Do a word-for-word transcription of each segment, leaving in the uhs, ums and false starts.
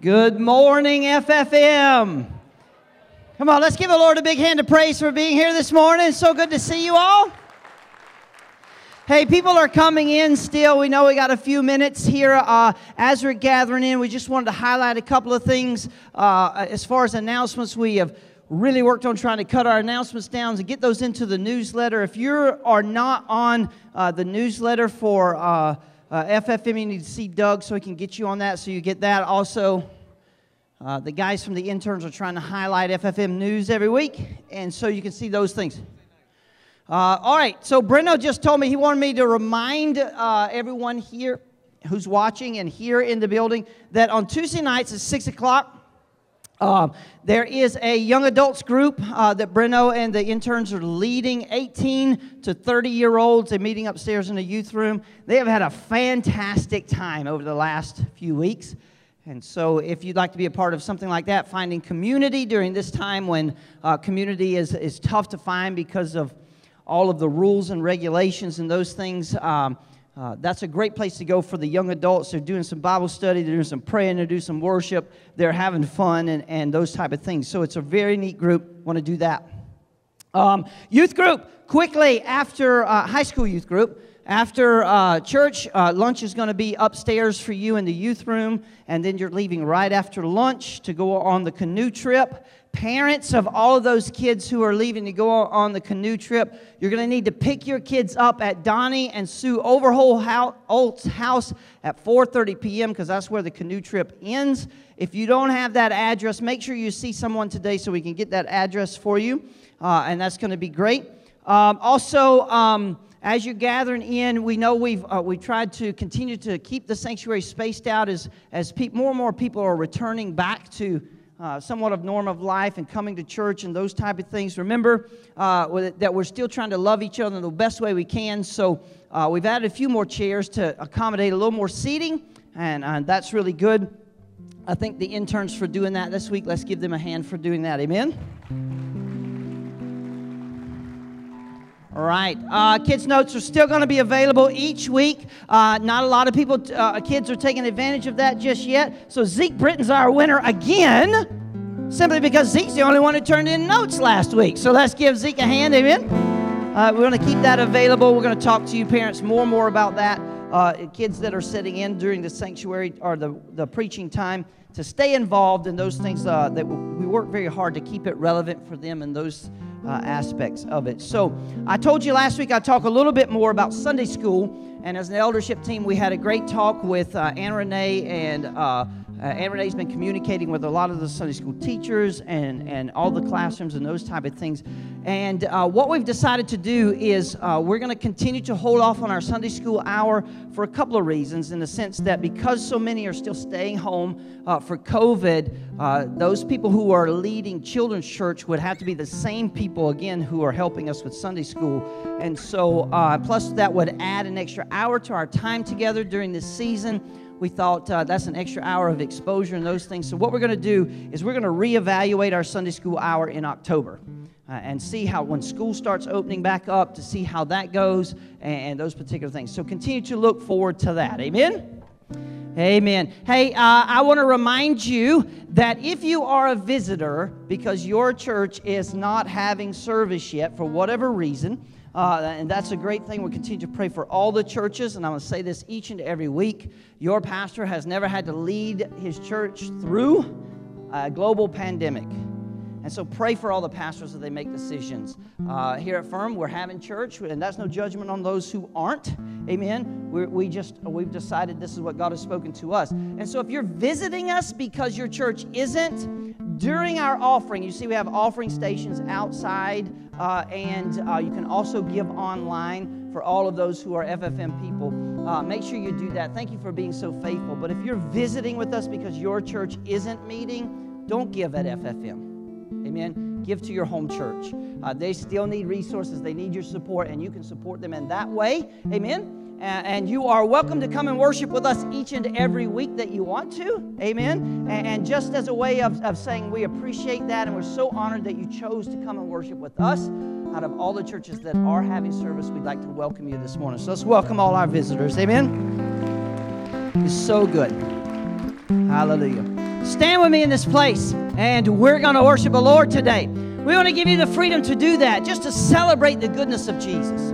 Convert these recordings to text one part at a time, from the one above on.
Good morning, F F M. Come on, let's give the Lord a big hand of praise for being here this morning. It's so good to see you all. Hey, people are coming in still. We know we got a few minutes here. Uh, as we're gathering in, we just wanted to highlight a couple of things. Uh, as far as announcements, we have really worked on trying to cut our announcements down and get those into the newsletter. If you are not on uh, the newsletter for uh, Uh, F F M, you need to see Doug so he can get you on that, so you get that. Also, uh, the guys from the interns are trying to highlight F F M news every week, and so you can see those things. Uh, all right, so Brenno just told me he wanted me to remind uh, everyone here who's watching and here in the building that on Tuesday nights at six o'clock, Uh, there is a young adults group uh, that Brenno and the interns are leading, eighteen to thirty-year-olds. They're meeting upstairs in the youth room. They have had a fantastic time over the last few weeks. And so if you'd like to be a part of something like that, finding community during this time when uh, community is, is tough to find because of all of the rules and regulations and those things, um, Uh, that's a great place to go for the young adults. They're doing some Bible study, they're doing some praying, they're doing some worship, they're having fun, and, and those type of things. So it's a very neat group. Want to do that. Um, youth group, quickly after uh, high school youth group, after uh, church, uh, lunch is going to be upstairs for you in the youth room, and then you're leaving right after lunch to go on the canoe trip. Parents of all of those kids who are leaving to go on the canoe trip, you're going to need to pick your kids up at Donnie and Sue Overholt's house at four thirty p.m. because that's where the canoe trip ends. If you don't have that address, make sure you see someone today so we can get that address for you, uh, and that's going to be great. Um, also, um, as you're gathering in, we know we've uh, we tried to continue to keep the sanctuary spaced out as, as pe- more and more people are returning back to Uh, somewhat of norm of life and coming to church and those type of things. Remember uh, that we're still trying to love each other the best way we can. So uh, we've added a few more chairs to accommodate a little more seating, and uh, that's really good. I thank the interns for doing that this week. Let's give them a hand for doing that. Amen. All right. Uh, kids' notes are still going to be available each week. Uh, not a lot of people, uh, kids are taking advantage of that just yet. So Zeke Britton's our winner again. Simply because Zeke's the only one who turned in notes last week. So let's give Zeke a hand, amen? Uh, we're going to keep that available. We're going to talk to you parents more and more about that. Uh, kids that are sitting in during the sanctuary or the, the preaching time, to stay involved in those things uh, that we work very hard to keep it relevant for them and those uh, aspects of it. So I told you last week I'd talk a little bit more about Sunday school. And as an eldership team, we had a great talk with uh, Ann Renee, and uh, uh, Ann Renee's been communicating with a lot of the Sunday school teachers and, and all the classrooms and those type of things. And uh, what we've decided to do is uh, we're going to continue to hold off on our Sunday school hour for a couple of reasons, in the sense that because so many are still staying home uh, for COVID, uh, those people who are leading children's church would have to be the same people, again, who are helping us with Sunday school. And so uh, plus that would add an extra hour to our time together during this season. We thought uh, that's an extra hour of exposure and those things. So what we're going to do is we're going to reevaluate our Sunday school hour in October uh, and see how, when school starts opening back up, to see how that goes and, and those particular things. So continue to look forward to that. Amen? Amen. Hey, uh, I want to remind you that if you are a visitor because your church is not having service yet for whatever reason, Uh, and that's a great thing. We continue to pray for all the churches, and I'm going to say this each and every week. Your pastor has never had to lead his church through a global pandemic. And so pray for all the pastors as they make decisions. Uh, here at Firm, we're having church, and that's no judgment on those who aren't. Amen. We're, we just, we've decided this is what God has spoken to us. And so if you're visiting us because your church isn't, during our offering, you see we have offering stations outside, uh, and uh, you can also give online for all of those who are F F M people. Uh, make sure you do that. Thank you for being so faithful. But if you're visiting with us because your church isn't meeting, don't give at F F M. Amen. Give to your home church. Uh, they still need resources. They need your support, and you can support them in that way. Amen. And, and you are welcome to come and worship with us each and every week that you want to. Amen. And, and just as a way of, of saying we appreciate that, and we're so honored that you chose to come and worship with us. Out of all the churches that are having service, we'd like to welcome you this morning. So let's welcome all our visitors. Amen. It's so good. Hallelujah. Stand with me in this place, and we're going to worship the Lord today. We want to give you the freedom to do that, just to celebrate the goodness of Jesus.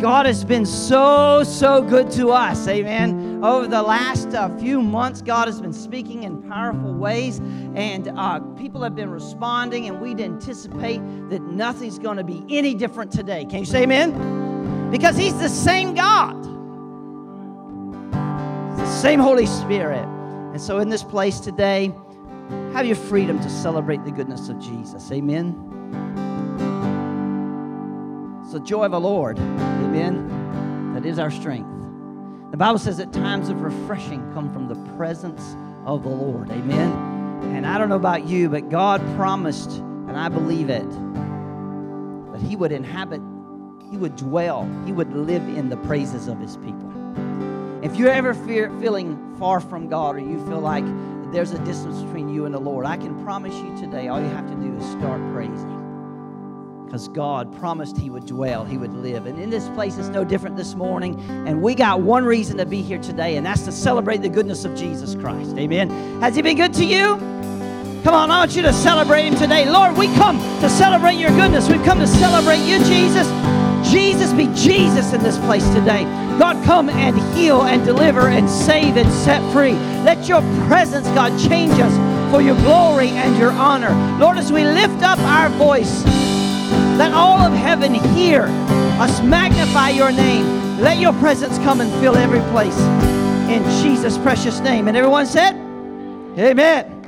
God has been so, so good to us, amen. Over the last uh, few months, God has been speaking in powerful ways, and uh, people have been responding, and we'd anticipate that nothing's going to be any different today. Can you say amen? Because He's the same God. It's the same Holy Spirit. And so in this place today, have your freedom to celebrate the goodness of Jesus, amen. It's the joy of the Lord. Amen. That is our strength. The Bible says that times of refreshing come from the presence of the Lord. Amen. And I don't know about you, but God promised, and I believe it, that He would inhabit, He would dwell, He would live in the praises of His people. If you're ever fear, feeling far from God, or you feel like there's a distance between you and the Lord, I can promise you today, all you have to do is start praising. Because God promised He would dwell, He would live. And in this place, it's no different this morning. And we got one reason to be here today, and that's to celebrate the goodness of Jesus Christ. Amen. Has He been good to you? Come on, I want you to celebrate Him today. Lord, we come to celebrate Your goodness. We've come to celebrate You, Jesus. Jesus, be Jesus in this place today. God, come and heal and deliver and save and set free. Let Your presence, God, change us for Your glory and Your honor. Lord, as we lift up our voice, let all of heaven hear us magnify Your name. Let Your presence come and fill every place in Jesus' precious name. And everyone said, amen.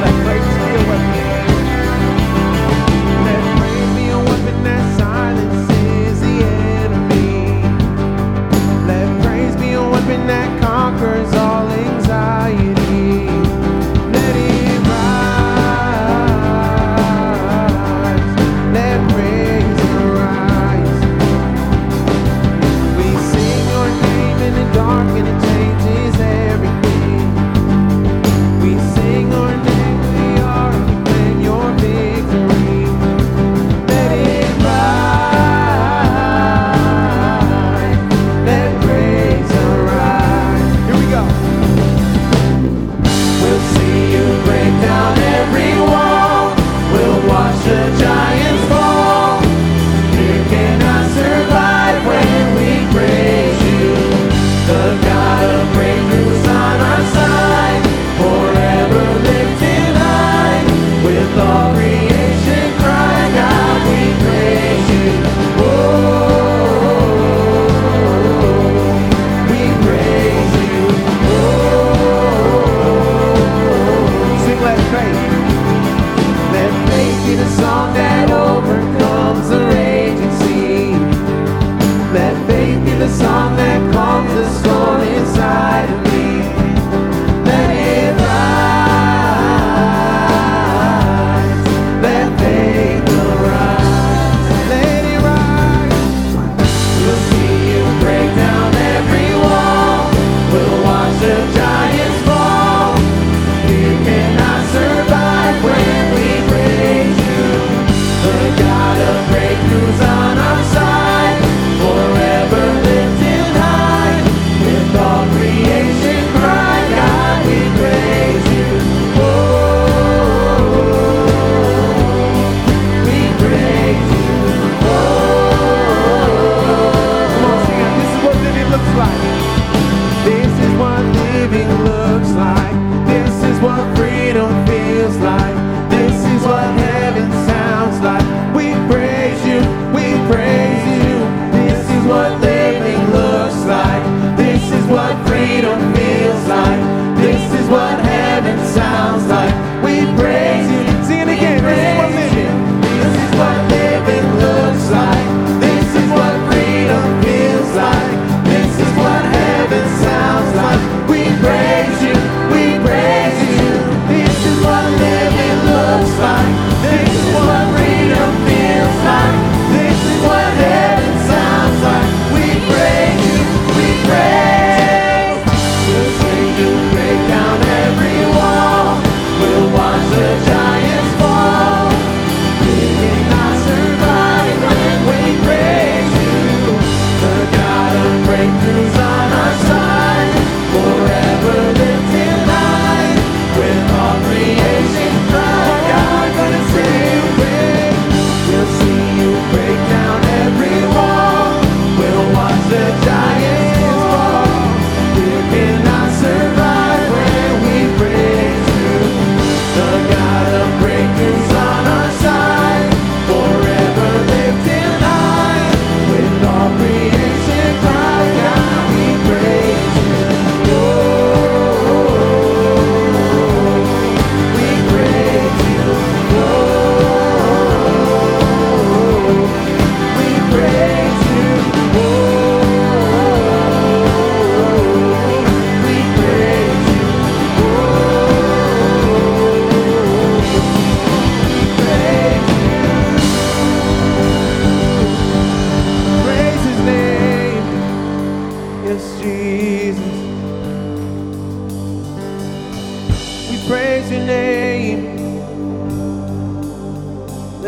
Let praise be a weapon that silences the enemy.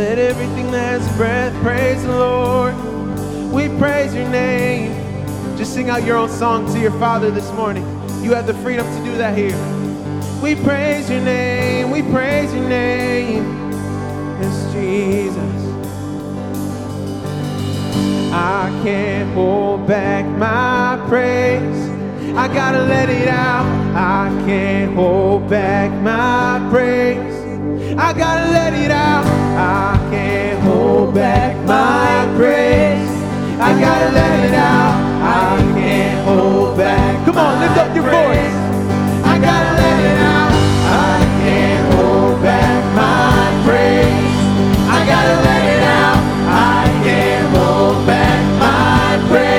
Let everything that's breath praise the Lord. We praise your name. Just sing out your own song to your Father this morning. You have the freedom to do that here. We praise your name. We praise your name. Yes, Jesus. I can't hold back my praise. I gotta let it out. I can't hold back my praise. I gotta let it out. I can't hold back my praise. I gotta let it out. I can't hold back. Come on, lift up your voice. I gotta let it out. I can't hold back my praise. I gotta let it out. I can't hold back my praise.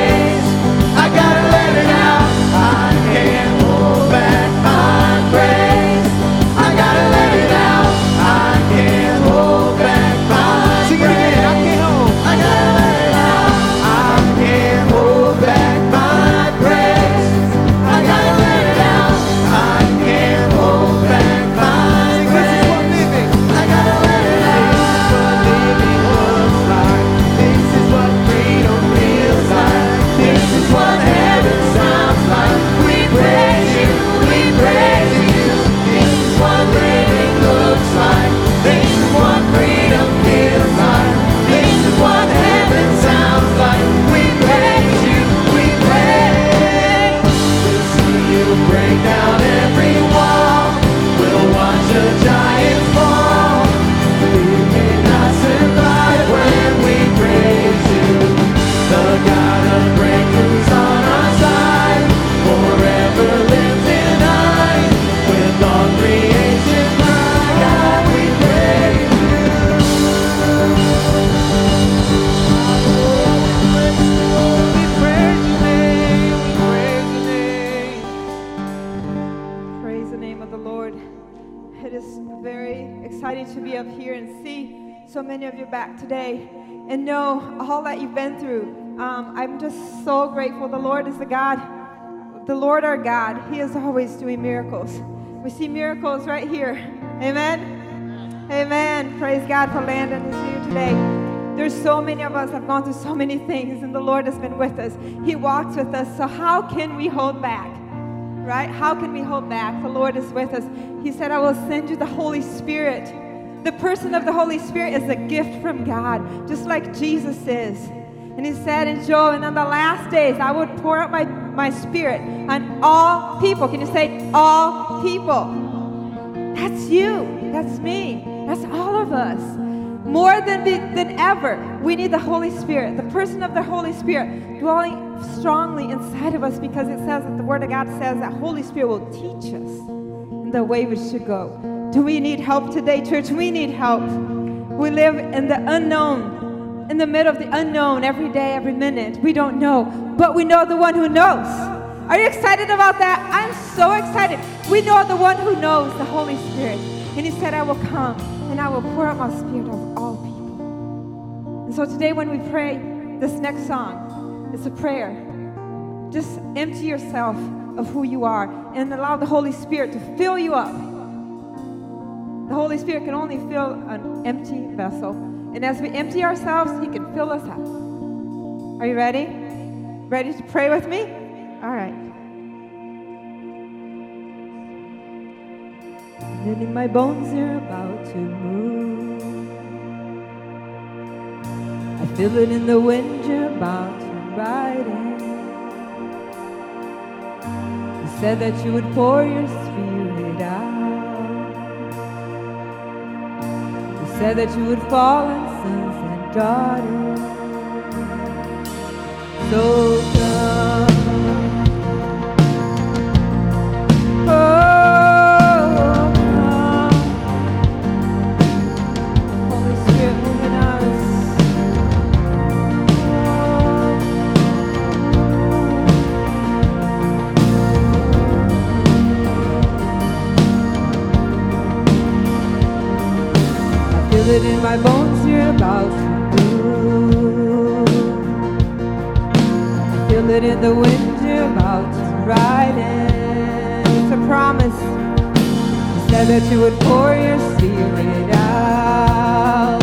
So grateful. The Lord is the God, the Lord our God. He is always doing miracles. We see miracles right here. Amen. Amen. Praise God for Landon is here today. There's so many of us have gone through so many things, and the Lord has been with us. He walks with us. So how can we hold back? Right? How can we hold back? The Lord is with us. He said, I will send you the Holy Spirit. The person of the Holy Spirit is a gift from God, just like Jesus is. And he said in Joel, and on the last days, I would pour out my, my spirit on all people. Can you say, all people? That's you. That's me. That's all of us. More than, than ever, we need the Holy Spirit, the person of the Holy Spirit dwelling strongly inside of us, because it says that the Word of God says that Holy Spirit will teach us the way we should go. Do we need help today, church? We need help. We live in the unknown. In the middle of the unknown, every day, every minute. We don't know, but we know the one who knows. Are you excited about that? I'm so excited. We know the one who knows, the Holy Spirit. And he said, I will come and I will pour out my spirit on all people. And so today when we pray this next song, it's a prayer. Just empty yourself of who you are and allow the Holy Spirit to fill you up. The Holy Spirit can only fill an empty vessel. And as we empty ourselves, he can fill us up. Are you ready? Ready to pray with me? All right. And in my bones are about to move. I feel it in the wind, you're about to ride it. You said that you would pour your spirit out. Said that you would fall in sons and daughters. So come, oh come, Holy Spirit move in us. It in my bones, you're about to do. I feel it in the wind, you're about to ride it. It's a promise. You said that you would pour your spirit out.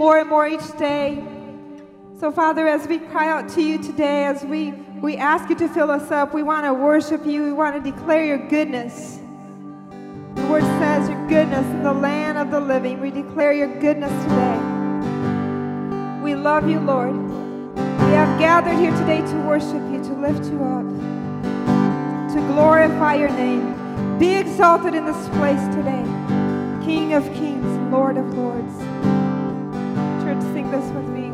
more and more each day. So Father, as we cry out to you today, as we, we ask you to fill us up, we want to worship you, we want to declare your goodness. The word says your goodness in the land of the living. We declare your goodness today. We love you, Lord. We have gathered here today to worship you, to lift you up, to glorify your name. Be exalted in this place today, King of kings, Lord of lords. Sing this with me.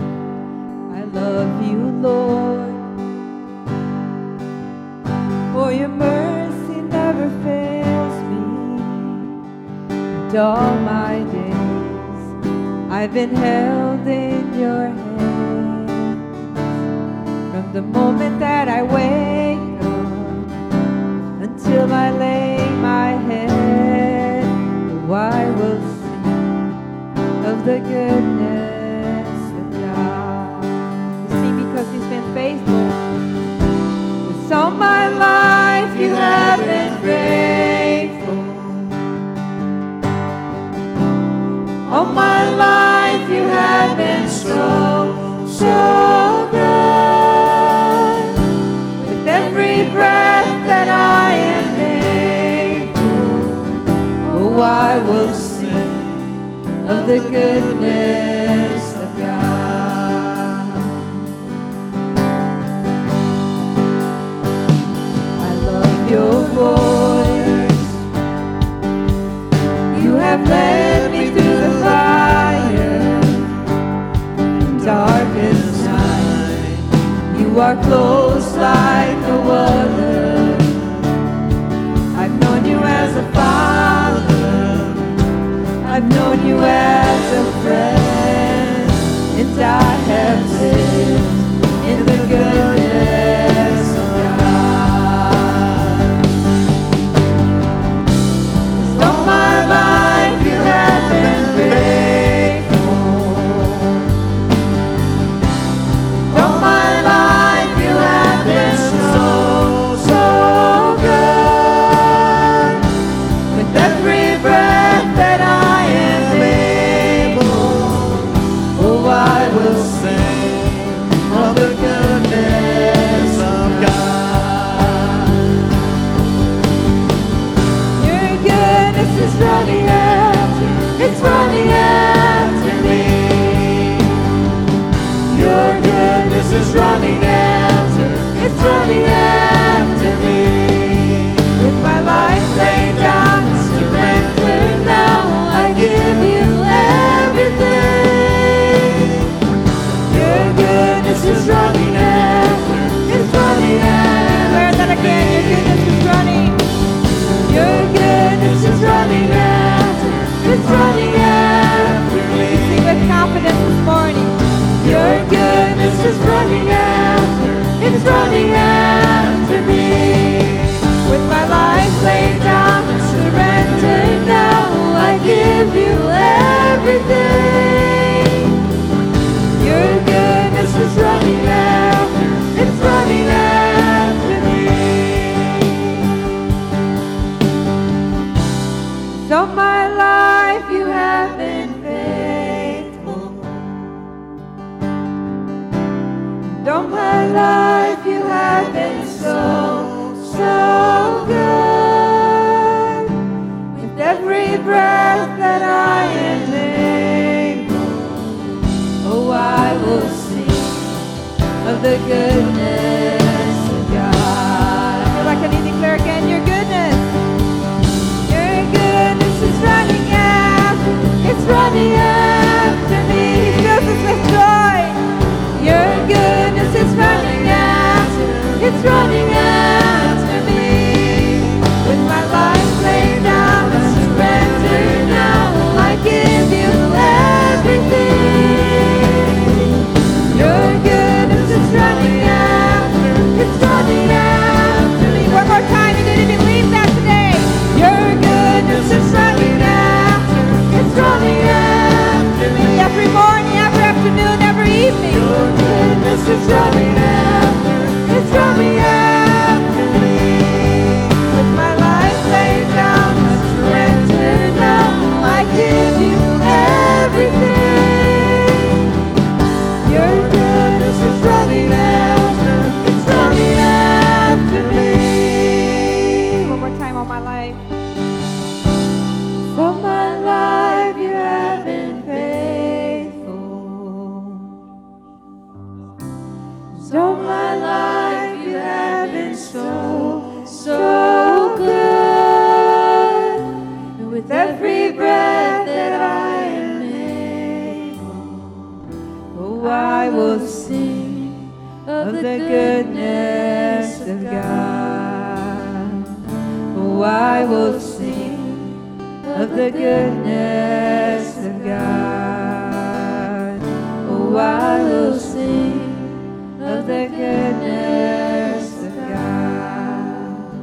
I love you, Lord, for your mercy never fails me. And all my days I've been held in your hands. From the moment that I wake up until I lay my head, oh, I will sing of the goodness. Faithful, 'Cause all my life you have been faithful. All my life you have been so, so good. With every breath that I am able, oh, I will sing of the goodness. Your voice, you have led me through the fire, in darkest night, you are close like no other. I've known you as a father, I've known you as a friend, and I have lived in the goodness. It's running after, it's running after me. With my life laid down, surrendered now, I give you everything. Your goodness is running after, it's running after. Learn that again, your goodness is running. Your goodness is running after, it's running after me. Sing with confidence this morning. Your goodness is running after, it's running after me. With my life laid down and surrendered now, I give you everything. Your goodness is running after, it's running after me. So my life you have been. All my life you have been so, so good. With every breath that I am able, oh, I will sing of the goodness of God. I feel like I need to declare again your goodness. Your goodness is running after, it's running after me. He fills us with joy. Your goodness. It's running after, it's running after me. With my life laid down and surrendered now, I give you everything. Your goodness is running after, it's running after me. One more time, you didn't believe that today. Your goodness is running after, it's running after me. Every morning, every afternoon, every evening. It's running after, it's running after me. With my life laid down, surrendered now, I give you everything. Your goodness is running after, it's running after me. One more time, all my life. All my life you have been faithful. So my life, you have been so, so good. And with every breath that I am able, oh, I will sing of the goodness of God. Oh, I will sing of the goodness of God. Oh, I will sing of the goodness of God.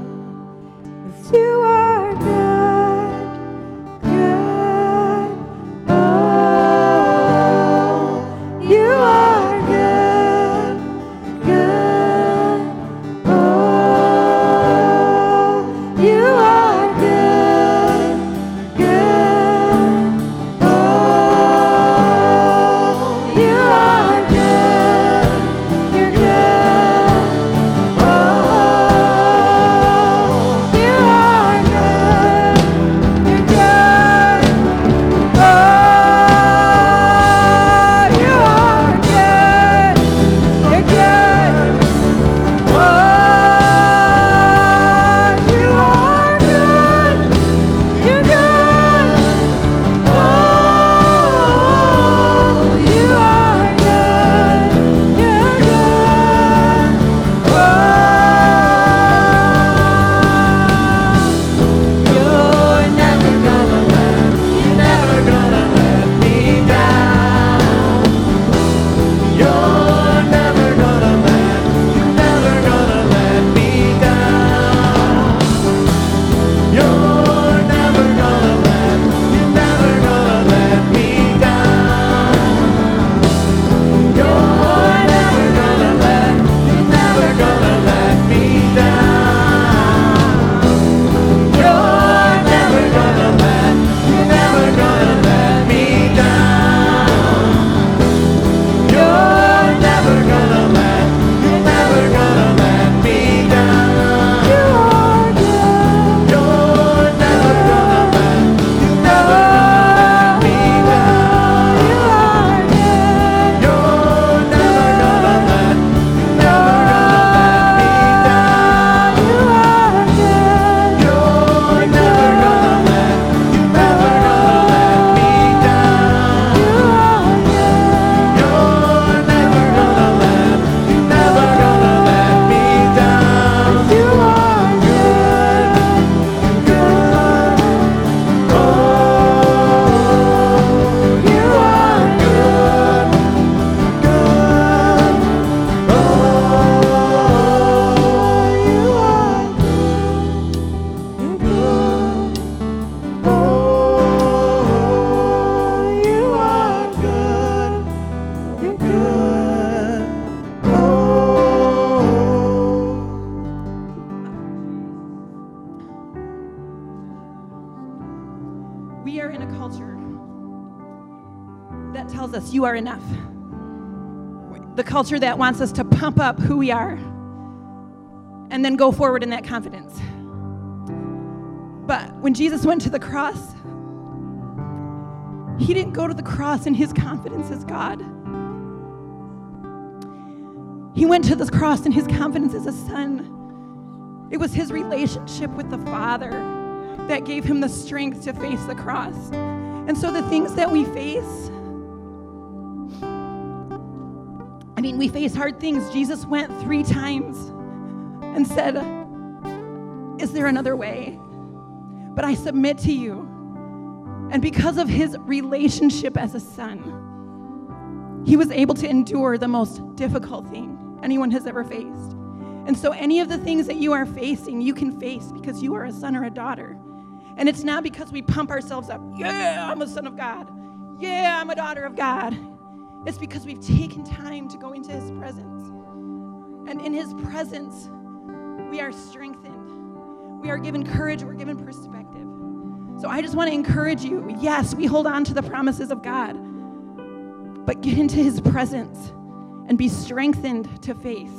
If you are good, good, oh, you are good, good, oh. We are in a culture that tells us you are enough. The culture that wants us to pump up who we are and then go forward in that confidence. But when Jesus went to the cross, he didn't go to the cross in his confidence as God. He went to the cross in his confidence as a son. It was his relationship with the Father that gave him the strength to face the cross. And so the things that we face, I mean, we face hard things. Jesus went three times and said, is there another way? But I submit to you. And because of his relationship as a son, he was able to endure the most difficult thing anyone has ever faced. And so any of the things that you are facing, you can face because you are a son or a daughter. And it's not because we pump ourselves up. Yeah, I'm a son of God. Yeah, I'm a daughter of God. It's because we've taken time to go into his presence. And in his presence, we are strengthened. We are given courage. We're given perspective. So I just want to encourage you. Yes, we hold on to the promises of God, but get into his presence and be strengthened to face.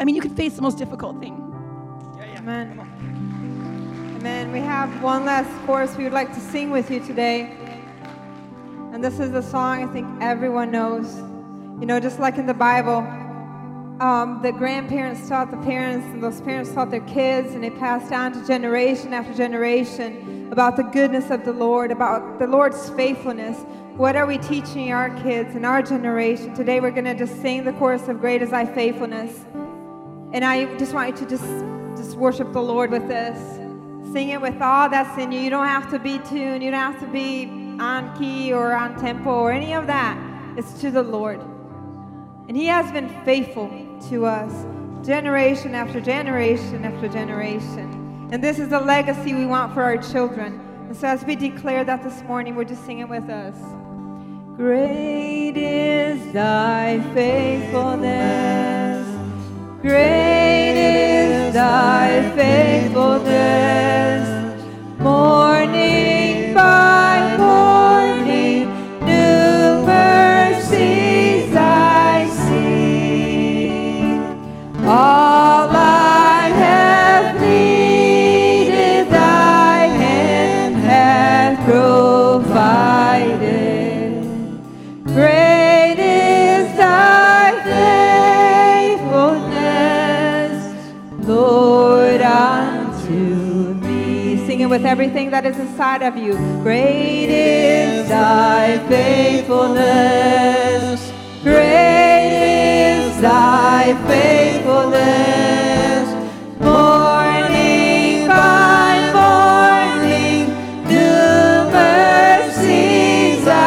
I mean, you can face the most difficult thing. Yeah, yeah. Amen. Amen. We have one last chorus we would like to sing with you today. And this is a song I think everyone knows. You know, just like in the Bible, um, the grandparents taught the parents, and those parents taught their kids, and they passed on to generation after generation about the goodness of the Lord, about the Lord's faithfulness. What are we teaching our kids in our generation? Today we're going to just sing the chorus of Great Is Thy Faithfulness. And I just want you to just, just worship the Lord with this. Sing it with all that's in you. You don't have to be tuned. You don't have to be on key or on tempo or any of that. It's to the Lord. And he has been faithful to us, generation after generation after generation. And this is the legacy we want for our children. And so as we declare that this morning, we're just singing with us. Great is thy faithfulness. Great is thy faithfulness, morning by morning, new mercies I see. All I have needed, thy hand hath provided. Great is thy faithfulness, Lord, unto me. Sing it with everything that is inside of you. Great is thy faithfulness. Great is thy faithfulness. Morning by morning, new mercies I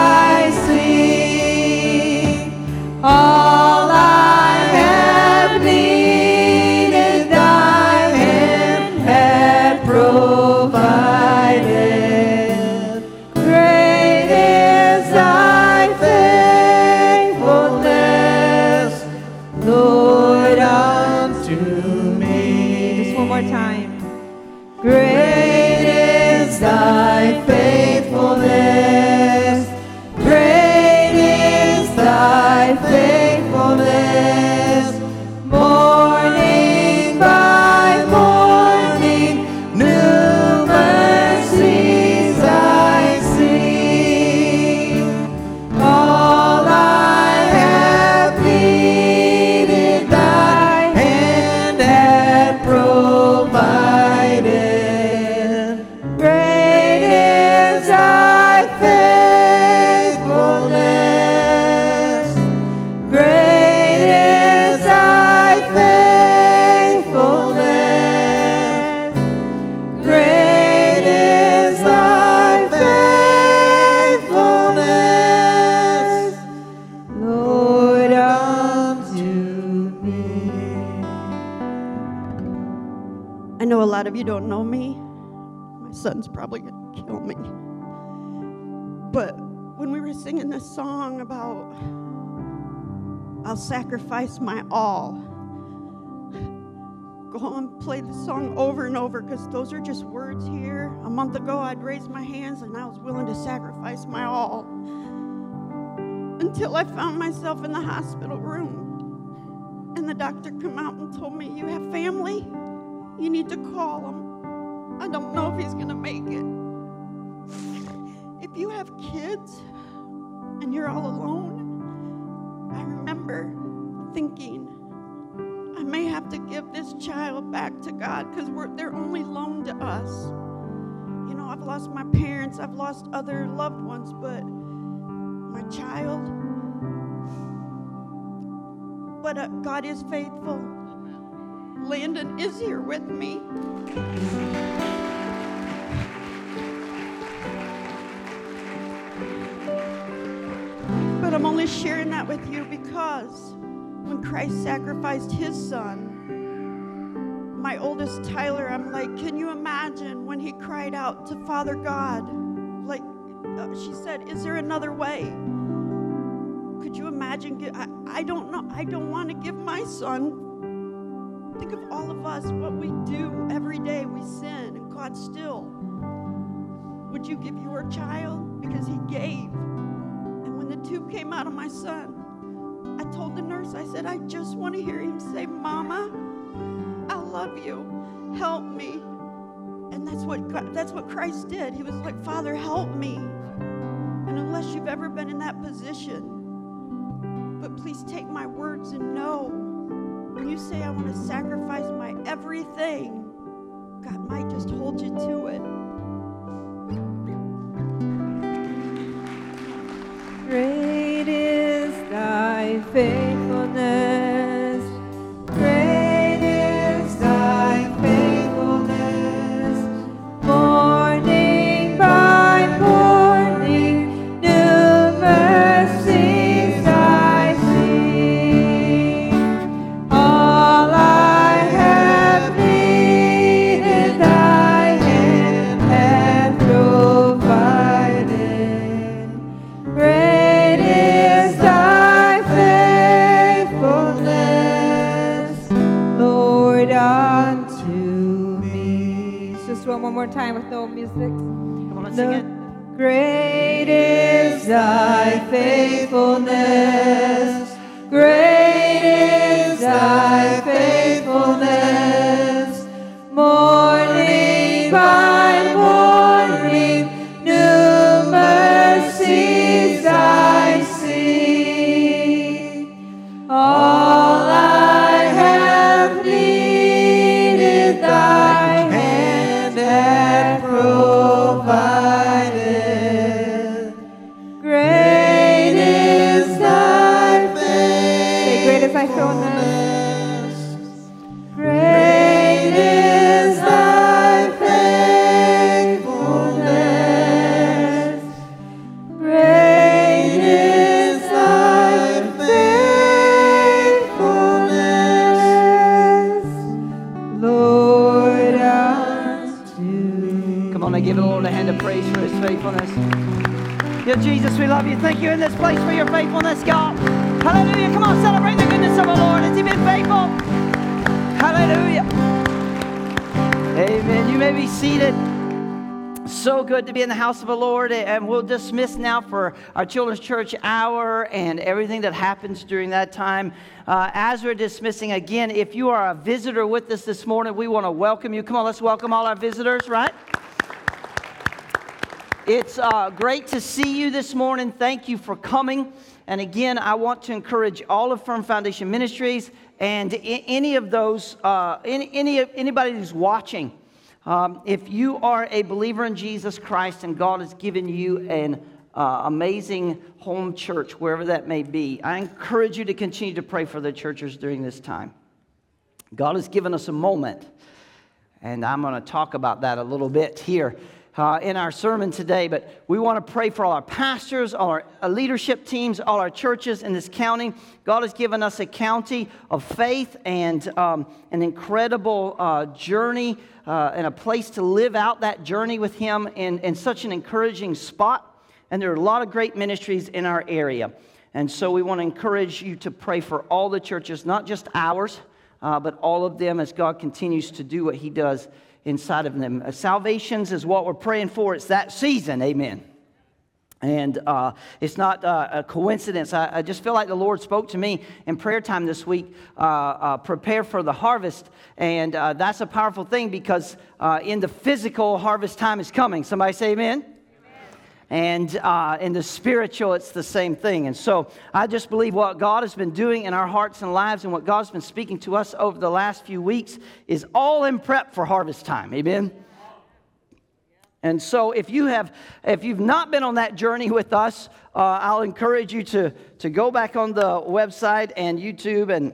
see. All you don't know me, my son's probably gonna kill me, but when we were singing this song about I'll sacrifice my all, go and play the song over and over because those are just words here. A month ago, I'd raised my hands and I was willing to sacrifice my all until I found myself in the hospital room. And the doctor came out and told me, you have family? You need to call him. I don't know if he's going to make it. If you have kids and you're all alone, I remember thinking, I may have to give this child back to God because they're only loaned to us. You know, I've lost my parents, I've lost other loved ones, but my child. But uh, God is faithful. Landon is here with me. But I'm only sharing that with you because when Christ sacrificed his son, my oldest Tyler, I'm like, can you imagine when he cried out to Father God? Like uh, she said, is there another way? Could you imagine? Give, I, I don't know. I don't want to give my son. Think of all of us, what we do every day. We sin and God still. Would you give your child? Because he gave. And when the tube came out of my son, I told the nurse, I said, I just want to hear him say, Mama, I love you. Help me. And that's what God, that's what Christ did. He was like, Father, help me. And unless you've ever been in that position, but please take my words and know, when you say I want to sacrifice my everything, God might just hold you to it. Great is thy faithfulness. Great is thy faithfulness. Morning by morning, new mercies I see. All I have needed, thy hand hath provided. Great one more time with no music. Come on, let's sing it. Great is thy faithfulness. Great is thy faithfulness. Morning by morning, new mercies I see. All I have needed thy provided. Great is thy faithfulness. Great is thy faithfulness. Great is thy faithfulness. Lord, give the Lord a hand of praise for his faithfulness. Dear Jesus, we love you. Thank you in this place for your faithfulness, God. Hallelujah. Come on, celebrate the goodness of our Lord. Has he been faithful? Hallelujah. Amen. You may be seated. So good to be in the house of the Lord, and we'll dismiss now for our Children's Church Hour and everything that happens during that time. Uh, as we're dismissing, again, if you are a visitor with us this morning, we want to welcome you. Come on, let's welcome all our visitors, right? It's uh, great to see you this morning. Thank you for coming. And again, I want to encourage all of Firm Foundation Ministries and I- any of those, uh, any, any anybody who's watching, um, if you are a believer in Jesus Christ and God has given you an uh, amazing home church, wherever that may be, I encourage you to continue to pray for the churchers during this time. God has given us a moment, and I'm going to talk about that a little bit here. Uh, in our sermon today, but we want to pray for all our pastors, all our uh, leadership teams, all our churches in this county. God has given us a county of faith and um, an incredible uh, journey uh, and a place to live out that journey with Him in, in such an encouraging spot. And there are a lot of great ministries in our area. And so we want to encourage you to pray for all the churches, not just ours. uh, but all of them as God continues to do what he does inside of them. Uh, salvations is what we're praying for. It's that season. Amen. And uh, it's not uh, a coincidence. I, I just feel like the Lord spoke to me in prayer time this week, uh, uh, prepare for the harvest. And uh, that's a powerful thing because uh, in the physical, harvest time is coming. Somebody say amen. And uh, in the spiritual, it's the same thing. And so I just believe what God has been doing in our hearts and lives and what God's been speaking to us over the last few weeks is all in prep for harvest time. Amen. And so if you have, if you've not been on that journey with us, uh, I'll encourage you to, to go back on the website and YouTube and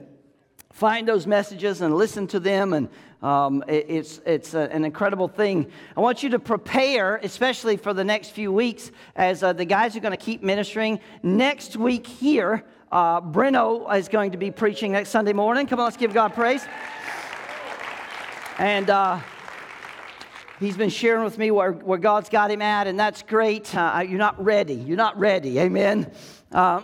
find those messages and listen to them. And um, it, it's it's a, an incredible thing. I want you to prepare, especially for the next few weeks, as uh, the guys are going to keep ministering. Next week here, uh, Brenno is going to be preaching next Sunday morning. Come on, let's give God praise. And Uh, He's been sharing with me where, where God's got him at, and that's great. Uh, you're not ready. You're not ready. Amen. Uh,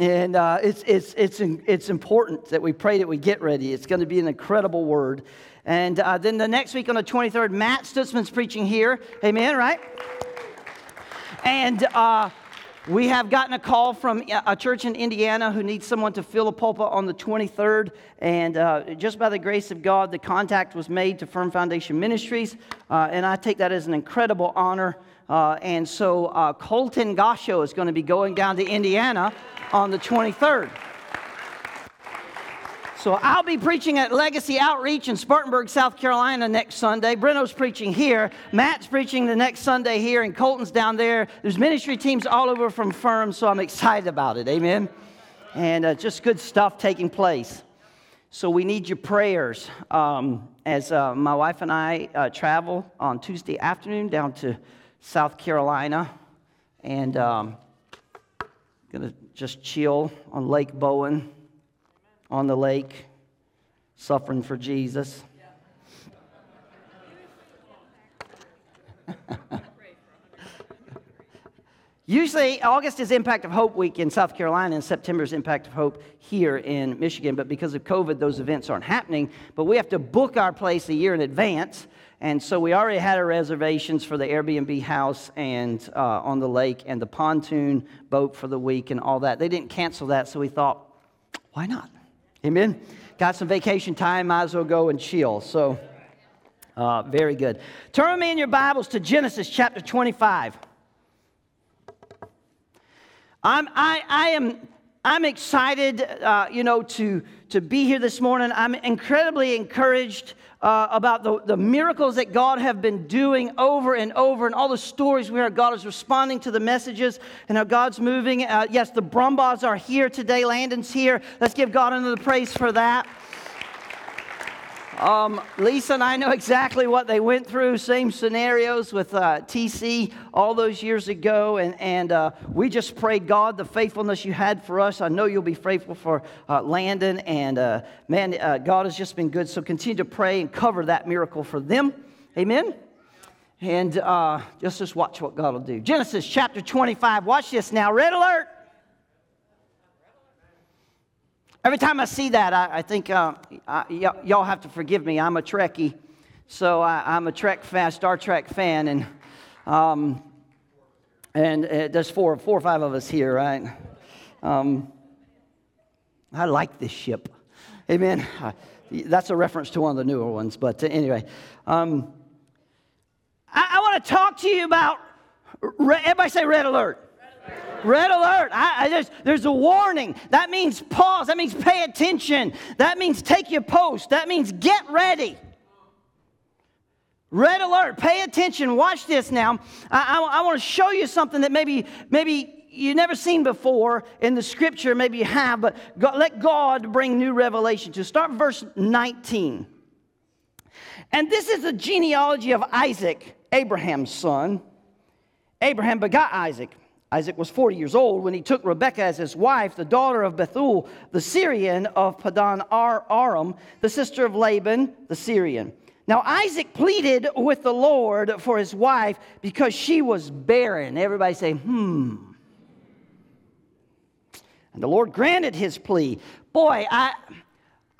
and uh, it's it's it's it's important that we pray that we get ready. It's going to be an incredible word. And uh, then the next week on the twenty-third, Matt Stutzman's preaching here. Amen. Right. And uh, we have gotten a call from a church in Indiana who needs someone to fill a pulpit on the twenty-third. And uh, just by the grace of God, the contact was made to Firm Foundation Ministries. Uh, and I take that as an incredible honor. Uh, and so uh, Colton Gosho is going to be going down to Indiana on the twenty-third. So I'll be preaching at Legacy Outreach in Spartanburg, South Carolina next Sunday. Brenno's preaching here. Matt's preaching the next Sunday here, and Colton's down there. There's ministry teams all over from Firm, so I'm excited about it. Amen. And uh, just good stuff taking place. So we need your prayers um, as uh, my wife and I uh, travel on Tuesday afternoon down to South Carolina, and um, gonna just chill on Lake Bowen. On the lake, suffering for Jesus. Usually, August is Impact of Hope Week in South Carolina, and September is Impact of Hope here in Michigan. But because of COVID, those events aren't happening. But we have to book our place a year in advance. And so we already had our reservations for the Airbnb house and uh, on the lake and the pontoon boat for the week and all that. They didn't cancel that, so we thought, why not? Amen. Got some vacation time, might as well go and chill. So, uh, very good. Turn me in your Bibles to Genesis chapter twenty-five. I'm I I am I'm excited, uh, you know, to to be here this morning. I'm incredibly encouraged uh, about the the miracles that God have been doing over and over, and all the stories where God is responding to the messages and how God's moving. Uh, yes, the Brumbaughs are here today. Landon's here. Let's give God another praise for that. Um, Lisa and I know exactly what they went through, same scenarios with uh, T C all those years ago, and, and uh, we just prayed, God, the faithfulness you had for us, I know you'll be faithful for uh, Landon, and uh, man, uh, God has just been good, so continue to pray and cover that miracle for them, amen, and uh, just, just watch what God will do. Genesis chapter twenty-five, watch this now, red alert. Every time I see that, I, I think uh, I, y- y'all have to forgive me. I'm a Trekkie, so I, I'm a Trek fan, Star Trek fan, and um, and uh, there's four, four or five of us here, right? Um, I like this ship, amen. That's a reference to one of the newer ones, but anyway, um, I, I want to talk to you about. Re- everybody say red alert. Red alert. I, I just, there's a warning. That means pause. That means pay attention. That means take your post. That means get ready. Red alert. Pay attention. Watch this now. I, I, I want to show you something that maybe maybe you've never seen before in the scripture. Maybe you have, but God, let God bring new revelation to you. Start verse nineteen. And this is the genealogy of Isaac, Abraham's son. Abraham begot Isaac. Isaac was forty years old when he took Rebekah as his wife, the daughter of Bethuel, the Syrian of Padan Aram, the sister of Laban, the Syrian. Now Isaac pleaded with the Lord for his wife because she was barren. Everybody say, hmm. And the Lord granted his plea. Boy, I...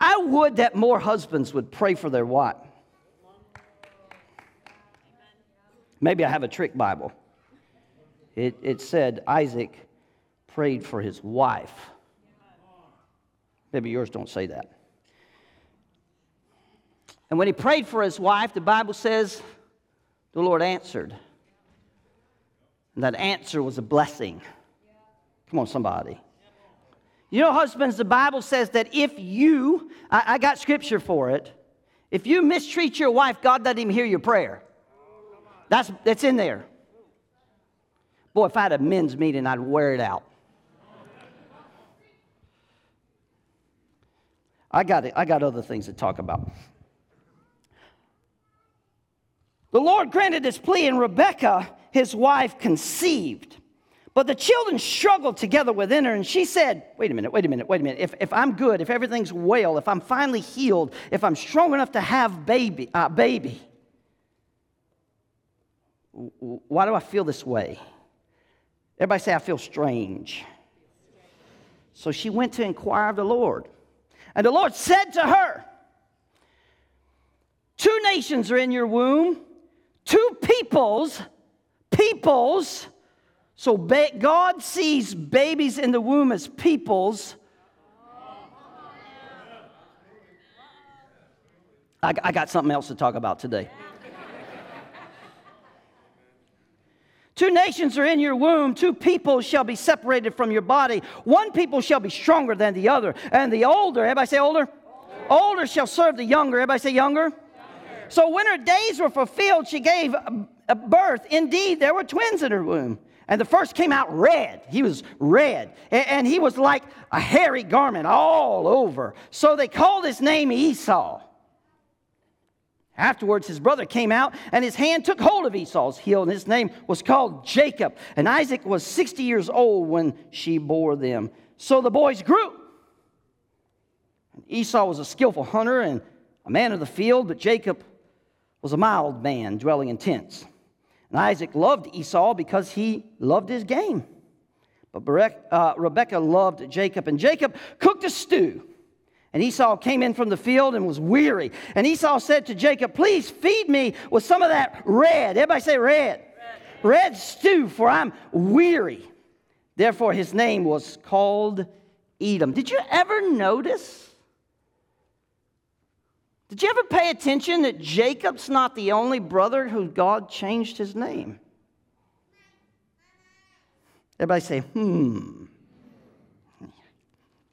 I would that more husbands would pray for their wife. Maybe I have a trick Bible. It, it said Isaac prayed for his wife. Maybe yours don't say that. And when he prayed for his wife, the Bible says the Lord answered. And that answer was a blessing. Come on, somebody. You know, husbands, the Bible says that if you, I, I got scripture for it, if you mistreat your wife, God doesn't even hear your prayer. That's, that's in there. Boy, if I had a men's meeting, I'd wear it out. I got it. I got other things to talk about. The Lord granted his plea, and Rebekah, his wife, conceived. But the children struggled together within her, and she said, wait a minute, wait a minute, wait a minute. If, if I'm good, if everything's well, if I'm finally healed, if I'm strong enough to have baby, uh, baby, why do I feel this way? Everybody say, I feel strange. So she went to inquire of the Lord. And the Lord said to her, two nations are in your womb, two peoples, peoples. So ba- God sees babies in the womb as peoples. I, I got something else to talk about today. Two nations are in your womb. Two peoples shall be separated from your body. One people shall be stronger than the other. And the older, everybody say older? Older, older shall serve the younger. Everybody say younger? Younger. So when her days were fulfilled, she gave a birth. Indeed, there were twins in her womb. And the first came out red. He was red. And he was like a hairy garment all over. So they called his name Esau. Afterwards, his brother came out, and his hand took hold of Esau's heel, and his name was called Jacob. And Isaac was sixty years old when she bore them. So the boys grew. Esau was a skillful hunter and a man of the field, but Jacob was a mild man dwelling in tents. And Isaac loved Esau because he loved his game. But Rebekah loved Jacob, and Jacob cooked a stew. And Esau came in from the field and was weary. And Esau said to Jacob, please feed me with some of that red. Everybody say red. Red, red stew, for I'm weary. Therefore, his name was called Edom. Did you ever notice? Did you ever pay attention that Jacob's not the only brother who God changed his name? Everybody say, hmm.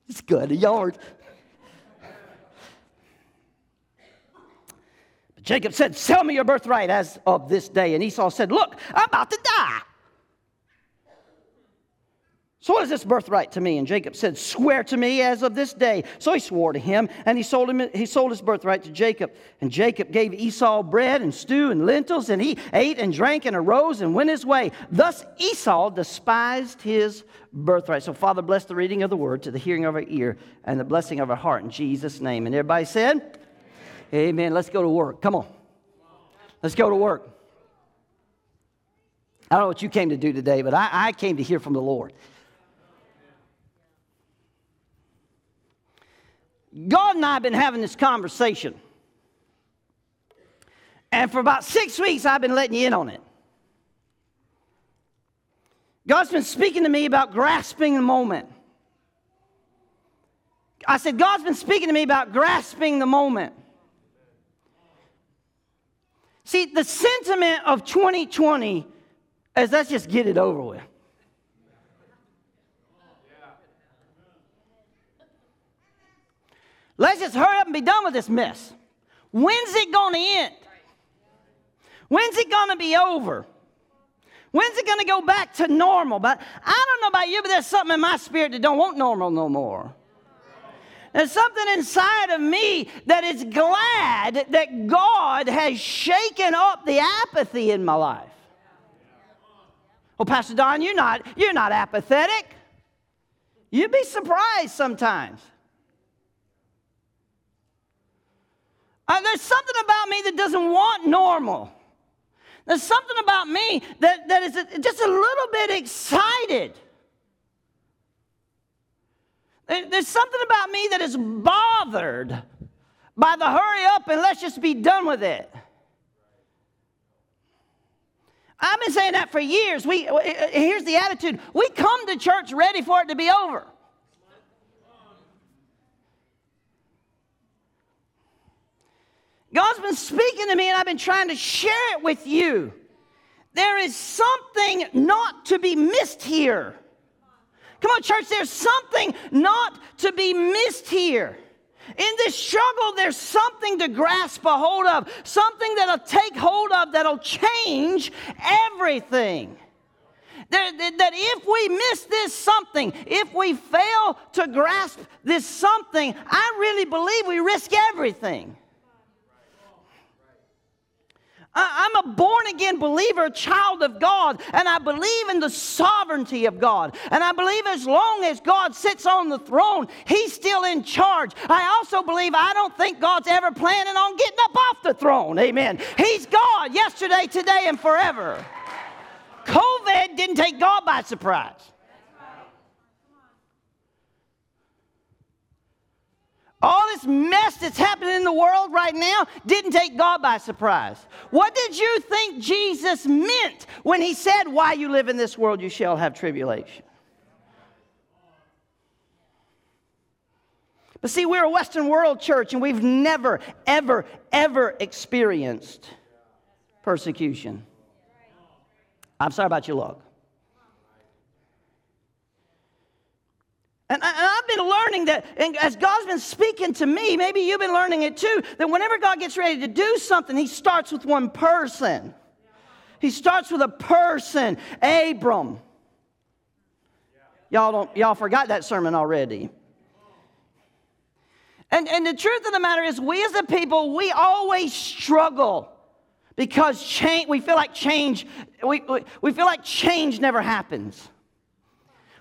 It's good. Y'all are... Jacob said, sell me your birthright as of this day. And Esau said, look, I'm about to die. So what is this birthright to me? And Jacob said, swear to me as of this day. So he swore to him, and he sold him. He sold his birthright to Jacob. And Jacob gave Esau bread and stew and lentils, and he ate and drank and arose and went his way. Thus Esau despised his birthright. So Father, bless the reading of the word to the hearing of our ear and the blessing of our heart in Jesus' name. And everybody said... Amen. Let's go to work. Come on. Let's go to work. I don't know what you came to do today, but I, I came to hear from the Lord. God and I have been having this conversation. And for about six weeks, I've been letting you in on it. God's been speaking to me about grasping the moment. I said, God's been speaking to me about grasping the moment. See, the sentiment of twenty twenty is let's just get it over with. Let's just hurry up and be done with this mess. When's it going to end? When's it going to be over? When's it going to go back to normal? But I don't know about you, but there's something in my spirit that don't want normal no more. There's something inside of me that is glad that God has shaken up the apathy in my life. Well, Pastor Don, you're not, you're not apathetic. You'd be surprised sometimes. Uh, there's something about me that doesn't want normal. There's something about me that, that is just a little bit excited. There's something about me that is bothered by the hurry up and let's just be done with it. I've been saying that for years. We here's the attitude. We come to church ready for it to be over. God's been speaking to me, and I've been trying to share it with you. There is something not to be missed here. Come on, church, there's something not to be missed here. In this struggle, there's something to grasp a hold of, something that'll take hold of that'll change everything. That, that, that if we miss this something, if we fail to grasp this something, I really believe we risk everything. I'm a born-again believer, child of God, and I believe in the sovereignty of God. And I believe as long as God sits on the throne, he's still in charge. I also believe I don't think God's ever planning on getting up off the throne. Amen. He's God yesterday, today, and forever. COVID didn't take God by surprise. All this mess that's happening in the world right now didn't take God by surprise. What did you think Jesus meant when he said, "While you live in this world, you shall have tribulation"? But see, we're a Western world church, and we've never, ever, ever experienced persecution. I'm sorry about your luck. And I've been learning that, and as God's been speaking to me, maybe you've been learning it too, that whenever God gets ready to do something, he starts with one person. He starts with a person, Abram. Y'all don't, y'all forgot that sermon already. And, and the truth of the matter is, we as a people, we always struggle because change, we feel like change, we, we, we feel like change never happens.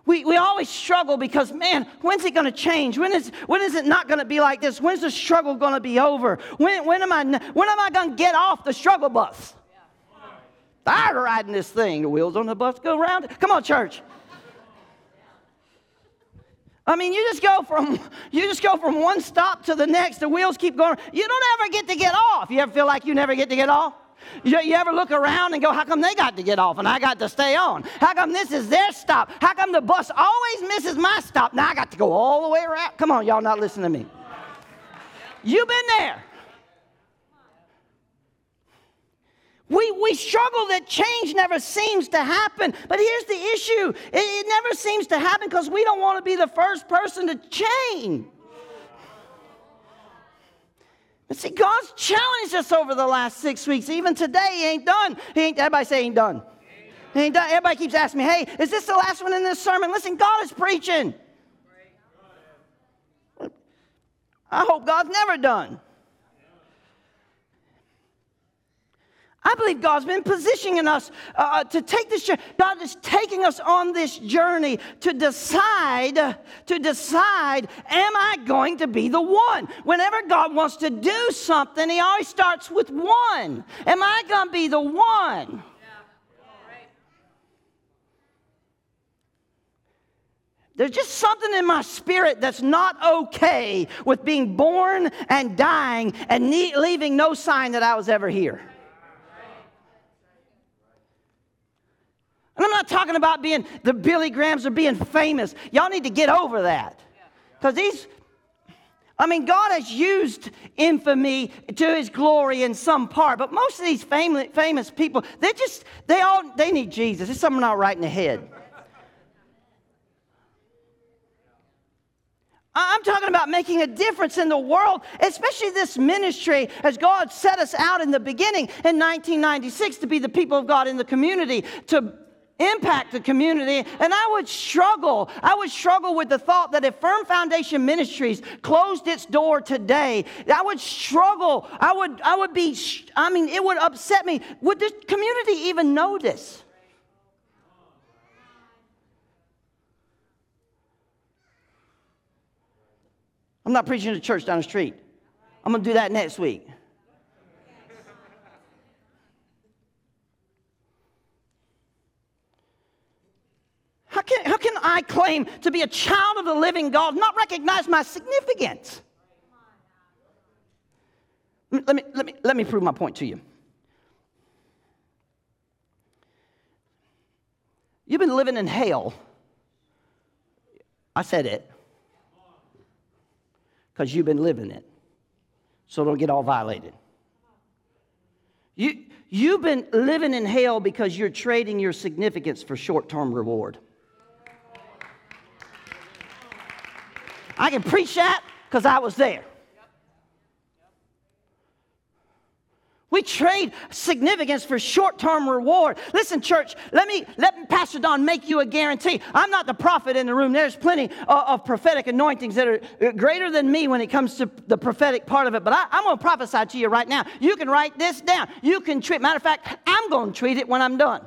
We we always struggle because, man, when's it going to change? When is when is it not going to be like this? When's the struggle going to be over? When when am I when am I going to get off the struggle bus? Tired of riding this thing. The wheels on the bus go round it. Come on, church. I mean, you just go from you just go from one stop to the next. The wheels keep going. You don't ever get to get off. You ever feel like you never get to get off? You, you ever look around and go, how come they got to get off and I got to stay on? How come this is their stop? How come the bus always misses my stop? Now I got to go all the way around. Come on, y'all not listening to me. You've been there. We we struggle that change never seems to happen. But here's the issue. It, it never seems to happen because we don't want to be the first person to change. But see, God's challenged us over the last six weeks. Even today, he ain't done. He ain't, everybody say he ain't done. He ain't done. Everybody keeps asking me, hey, is this the last one in this sermon? Listen, God is preaching. I hope God's never done. I believe God's been positioning us uh, to take this journey. God is taking us on this journey to decide, to decide, am I going to be the one? Whenever God wants to do something, he always starts with one. Am I going to be the one? There's just something in my spirit that's not okay with being born and dying and ne- leaving no sign that I was ever here. And I'm not talking about being the Billy Grahams or being famous. Y'all need to get over that. Because these, I mean, God has used infamy to his glory in some part. But most of these fam- famous people, they just, they all, they need Jesus. There's something not right in the head. I'm talking about making a difference in the world, especially this ministry, as God set us out in the beginning in nineteen ninety-six to be the people of God in the community, to impact the community. And I would struggle. I would struggle with the thought that if Firm Foundation Ministries closed its door today, I would struggle. I would, I would be, I mean, it would upset me. Would the community even notice? I'm not preaching to church down the street. I'm going to do that next week. How can, how can I claim to be a child of the living God, not recognize my significance. Let me, let me, let me prove my point to you. You've been living in hell. I said it. Because you've been living it. So don't get all violated. You, you've been living in hell because you're trading your significance for short-term reward. I can preach that because I was there. We trade significance for short-term reward. Listen, church, let me, let Pastor Don make you a guarantee. I'm not the prophet in the room. There's plenty of, of prophetic anointings that are greater than me when it comes to the prophetic part of it. But I, I'm going to prophesy to you right now. You can write this down. You can treat, matter of fact, I'm going to treat it when I'm done.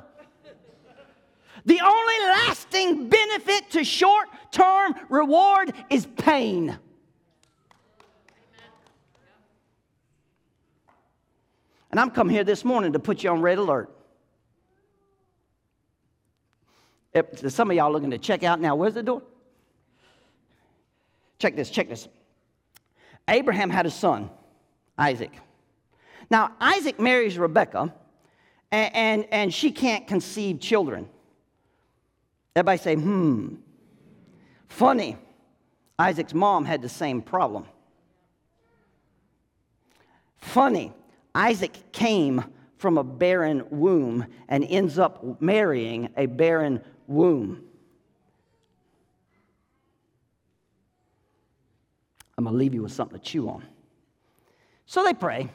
The only lasting benefit to short-term reward is pain. And I'm come here this morning to put you on red alert. If some of y'all looking to check out now. Where's the door? Check this, check this. Abraham had a son, Isaac. Now, Isaac marries Rebekah, and, and, and she can't conceive children. Everybody say, hmm. Funny, Isaac's mom had the same problem. Funny. Isaac came from a barren womb and ends up marrying a barren womb. I'm going to leave you with something to chew on. So they pray.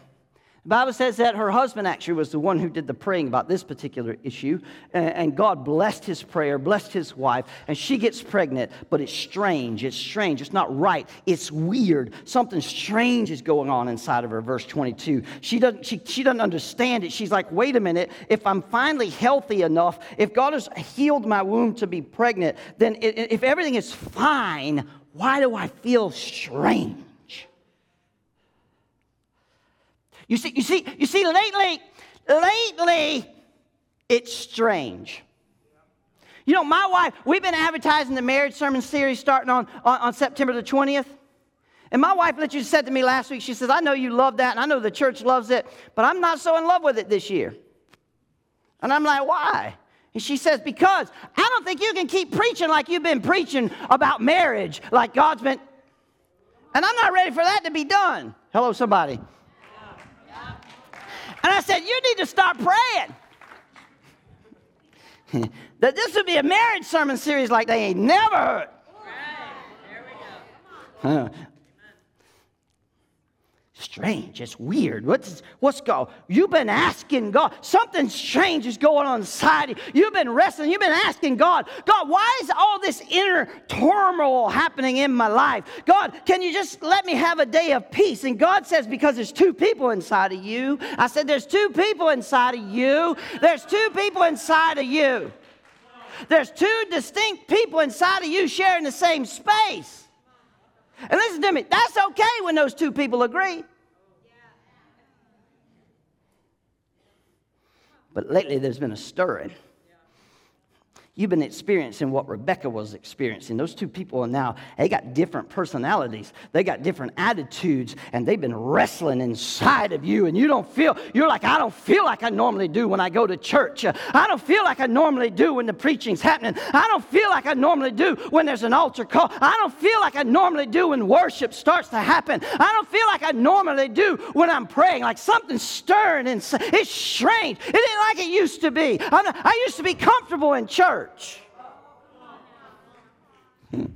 The Bible says that her husband actually was the one who did the praying about this particular issue. And God blessed his prayer, blessed his wife, and she gets pregnant. But it's strange. It's strange. It's not right. It's weird. Something strange is going on inside of her, verse twenty-two. She doesn't, she, she doesn't understand it. She's like, wait a minute. If I'm finally healthy enough, if God has healed my womb to be pregnant, then if everything is fine, why do I feel strange? You see, you see, you see, lately, lately, it's strange. You know, my wife, we've been advertising the marriage sermon series starting on, on, on September the twentieth. And my wife literally said to me last week, she says, I know you love that, and I know the church loves it, but I'm not so in love with it this year. And I'm like, why? And she says, because I don't think you can keep preaching like you've been preaching about marriage, like God's been, and I'm not ready for that to be done. Hello, somebody. And I said, you need to start praying that this would be a marriage sermon series like they ain't never heard. Right. There we go. Huh. Strange. It's weird. What's, what's going on? You've been asking God. Something strange is going on inside you. You've been wrestling. You've been asking God, God, why is all this inner turmoil happening in my life? God, can you just let me have a day of peace? And God says, because there's two people inside of you. I said, there's two people inside of you. There's two people inside of you. There's two distinct people inside of you sharing the same space. And listen to me, that's okay when those two people agree. But lately there's been a stirring. You've been experiencing what Rebekah was experiencing. Those two people are now, they got different personalities. They got different attitudes, and they've been wrestling inside of you, and you don't feel, you're like, I don't feel like I normally do when I go to church. I don't feel like I normally do when the preaching's happening. I don't feel like I normally do when there's an altar call. I don't feel like I normally do when worship starts to happen. I don't feel like I normally do when I'm praying, like something's stirring inside. It's strange. It ain't like it used to be. I'm not, I used to be comfortable in church. I'm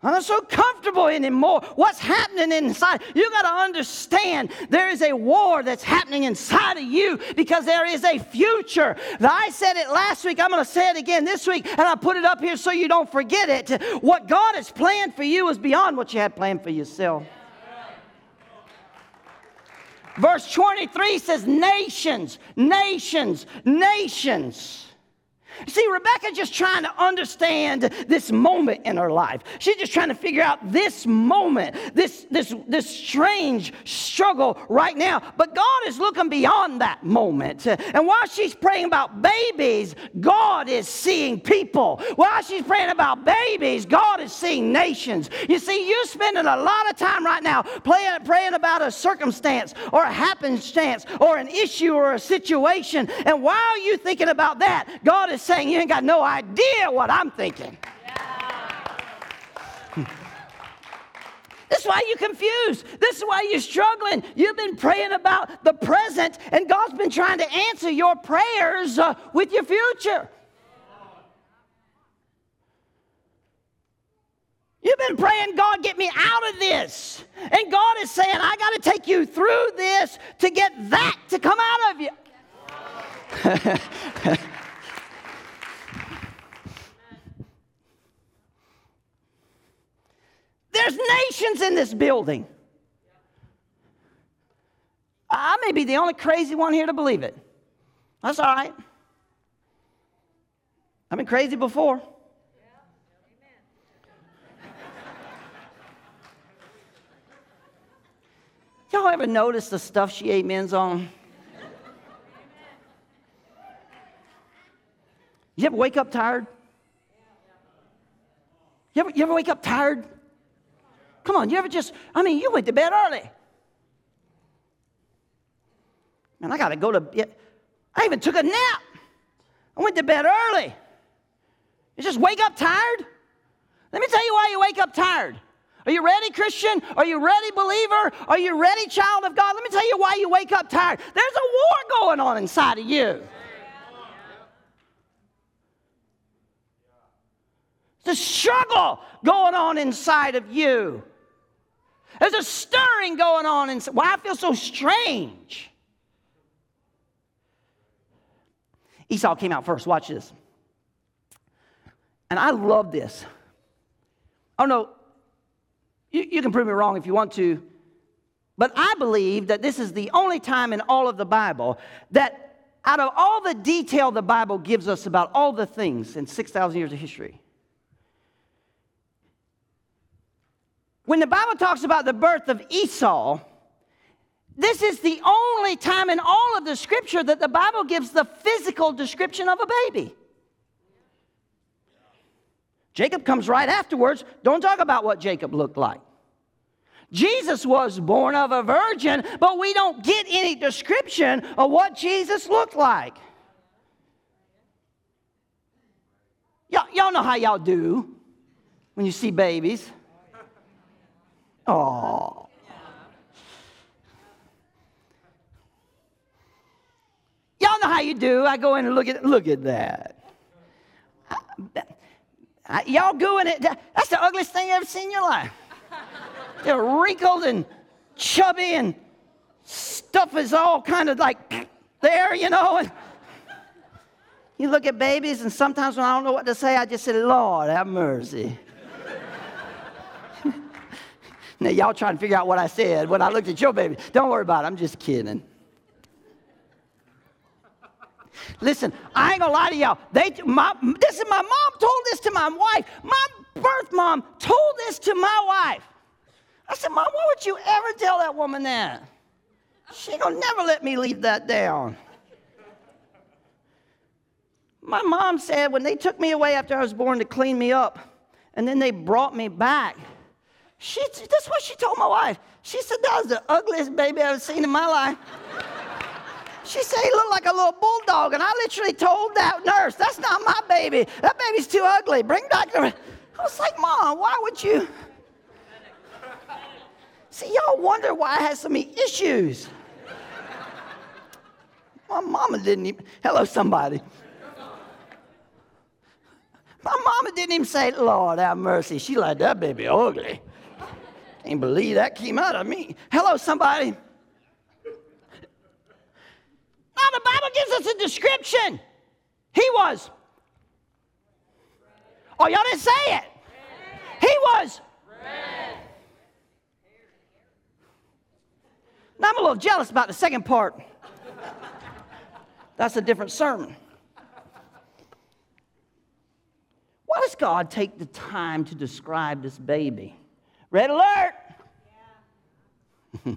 not so comfortable anymore. What's happening inside? You got to understand there is a war that's happening inside of you because there is a future. Now, I said it last week. I'm going to say it again this week, and I put it up here so you don't forget it. What God has planned for you is beyond what you had planned for yourself. Verse twenty-three says, nations, nations, nations. See, Rebekah's just trying to understand this moment in her life. She's just trying to figure out this moment, this, this, this strange struggle right now. But God is looking beyond that moment. And while she's praying about babies, God is seeing people. While she's praying about babies, God is seeing nations. You see, you're spending a lot of time right now praying, praying about a circumstance or a happenstance or an issue or a situation. And while you're thinking about that, God is saying, you ain't got no idea what I'm thinking. Yeah. This is why you're confused. This is why you're struggling. You've been praying about the present, and God's been trying to answer your prayers uh, with your future. You've been praying, God, get me out of this. And God is saying, I got to take you through this to get that to come out of you. There's nations in this building. I may be the only crazy one here to believe it. That's all right. I've been crazy before. Y'all ever notice the stuff she amens on? You ever wake up tired? You ever, you ever wake up tired? Come on, you ever just, I mean, you went to bed early. Man, I got to go to bed. I even took a nap. I went to bed early. You just wake up tired? Let me tell you why you wake up tired. Are you ready, Christian? Are you ready, believer? Are you ready, child of God? Let me tell you why you wake up tired. There's a war going on inside of you. There's a struggle going on inside of you. There's a stirring going on inside. Why I feel so strange. Esau came out first. Watch this. And I love this. Oh, no. You, you can prove me wrong if you want to, but I believe that this is the only time in all of the Bible that out of all the detail the Bible gives us about all the things in six thousand years of history, when the Bible talks about the birth of Esau, this is the only time in all of the Scripture that the Bible gives the physical description of a baby. Jacob comes right afterwards. Don't talk about what Jacob looked like. Jesus was born of a virgin, but we don't get any description of what Jesus looked like. Y'all, y'all know how y'all do when you see babies. Oh. Y'all know how you do. I go in and look at look at that. I, I, y'all doing it. That's the ugliest thing you've ever seen in your life. They're wrinkled and chubby and stuff is all kind of like there, you know. And you look at babies, and sometimes when I don't know what to say, I just say, Lord, have mercy. Now, y'all trying to figure out what I said when I looked at your baby. Don't worry about it. I'm just kidding. Listen, I ain't gonna lie to y'all. They, my, this is my mom told this to my wife. My birth mom told this to my wife. I said, Mom, why would you ever tell that woman that? She gonna never let me leave that down. My mom said when they took me away after I was born to clean me up, and then they brought me back. She, that's what she told my wife. She said that was the ugliest baby I've ever seen in my life. She said he looked like a little bulldog, and I literally told that nurse, that's not my baby. That baby's too ugly. Bring back the... I was like, Mom, why would you... See, y'all wonder why I had so many issues. My mama didn't even... Hello, somebody. My mama didn't even say, Lord, have mercy. She like, that baby ugly. Can't believe that came out of me. Hello, somebody. Now the Bible gives us a description. He was. Oh, y'all didn't say it. He was. Now I'm a little jealous about the second part. That's a different sermon. Why does God take the time to describe this baby? Red alert! Yeah.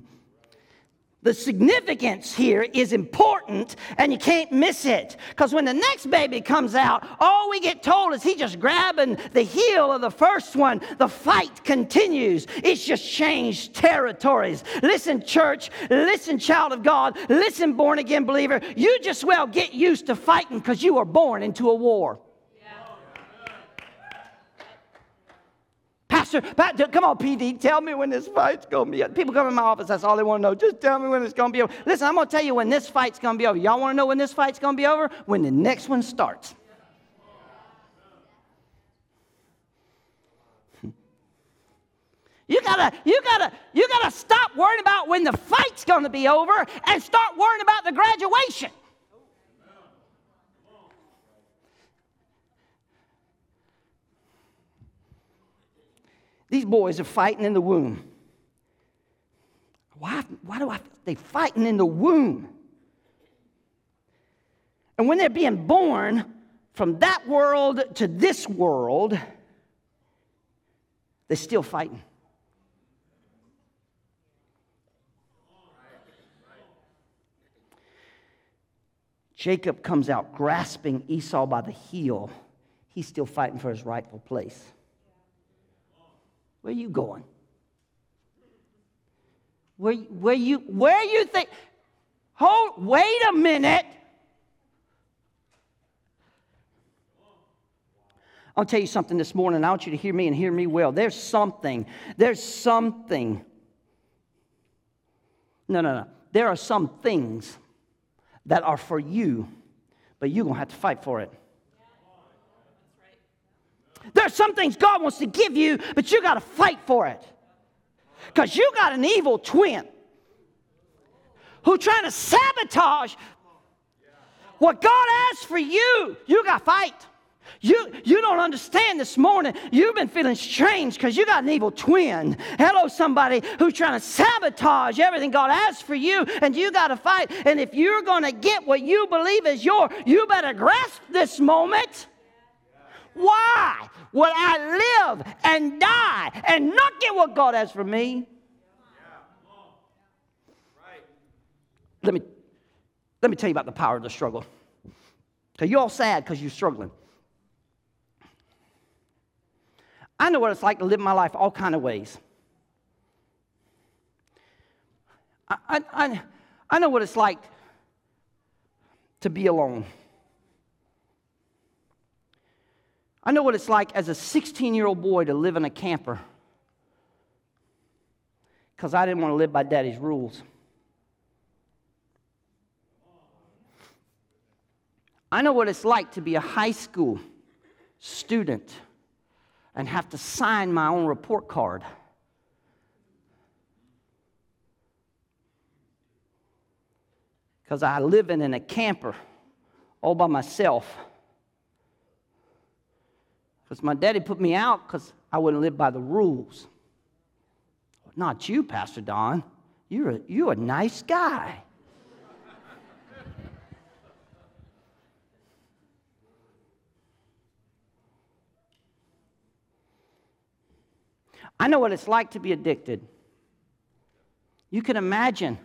The significance here is important, and you can't miss it. Because when the next baby comes out, all we get told is he just grabbing the heel of the first one. The fight continues. It's just changed territories. Listen, church. Listen, child of God. Listen, born-again believer. You just well get used to fighting because you were born into a war. Pastor, Pastor, come on, P D, tell me when this fight's going to be over. People come in my office, that's all they want to know. Just tell me when it's going to be over. Listen, I'm going to tell you when this fight's going to be over. Y'all want to know when this fight's going to be over? When the next one starts. You gotta, you gotta, you gotta stop worrying about when the fight's going to be over and start worrying about the graduation. These boys are fighting in the womb. Why, why do I feel they're fighting in the womb? And when they're being born from that world to this world, they're still fighting. Jacob comes out grasping Esau by the heel. He's still fighting for his rightful place. Where are you going? Where, where you, where you think? Hold, wait a minute. I'll tell you something this morning. I want you to hear me and hear me well. There's something. There's something. No, no, no. There are some things that are for you, but you're going to have to fight for it. There's some things God wants to give you, but you got to fight for it. Because you got an evil twin who's trying to sabotage what God has for you. You got to fight. You, you don't understand this morning. You've been feeling strange because you got an evil twin. Hello, somebody who's trying to sabotage everything God has for you, and you got to fight. And if you're going to get what you believe is yours, you better grasp this moment. Why would I live and die and not get what God has for me? Yeah, right. Let me let me tell you about the power of the struggle. Because you're all sad because you're struggling. I know what it's like to live my life all kind of ways. I I I know what it's like to be alone. I know what it's like as a sixteen-year-old boy to live in a camper because I didn't want to live by Daddy's rules. I know what it's like to be a high school student and have to sign my own report card. Because I live in, in a camper all by myself. Because my daddy put me out because I wouldn't live by the rules. Not you, Pastor Don. You're a, you're a nice guy. I know what it's like to be addicted. You can imagine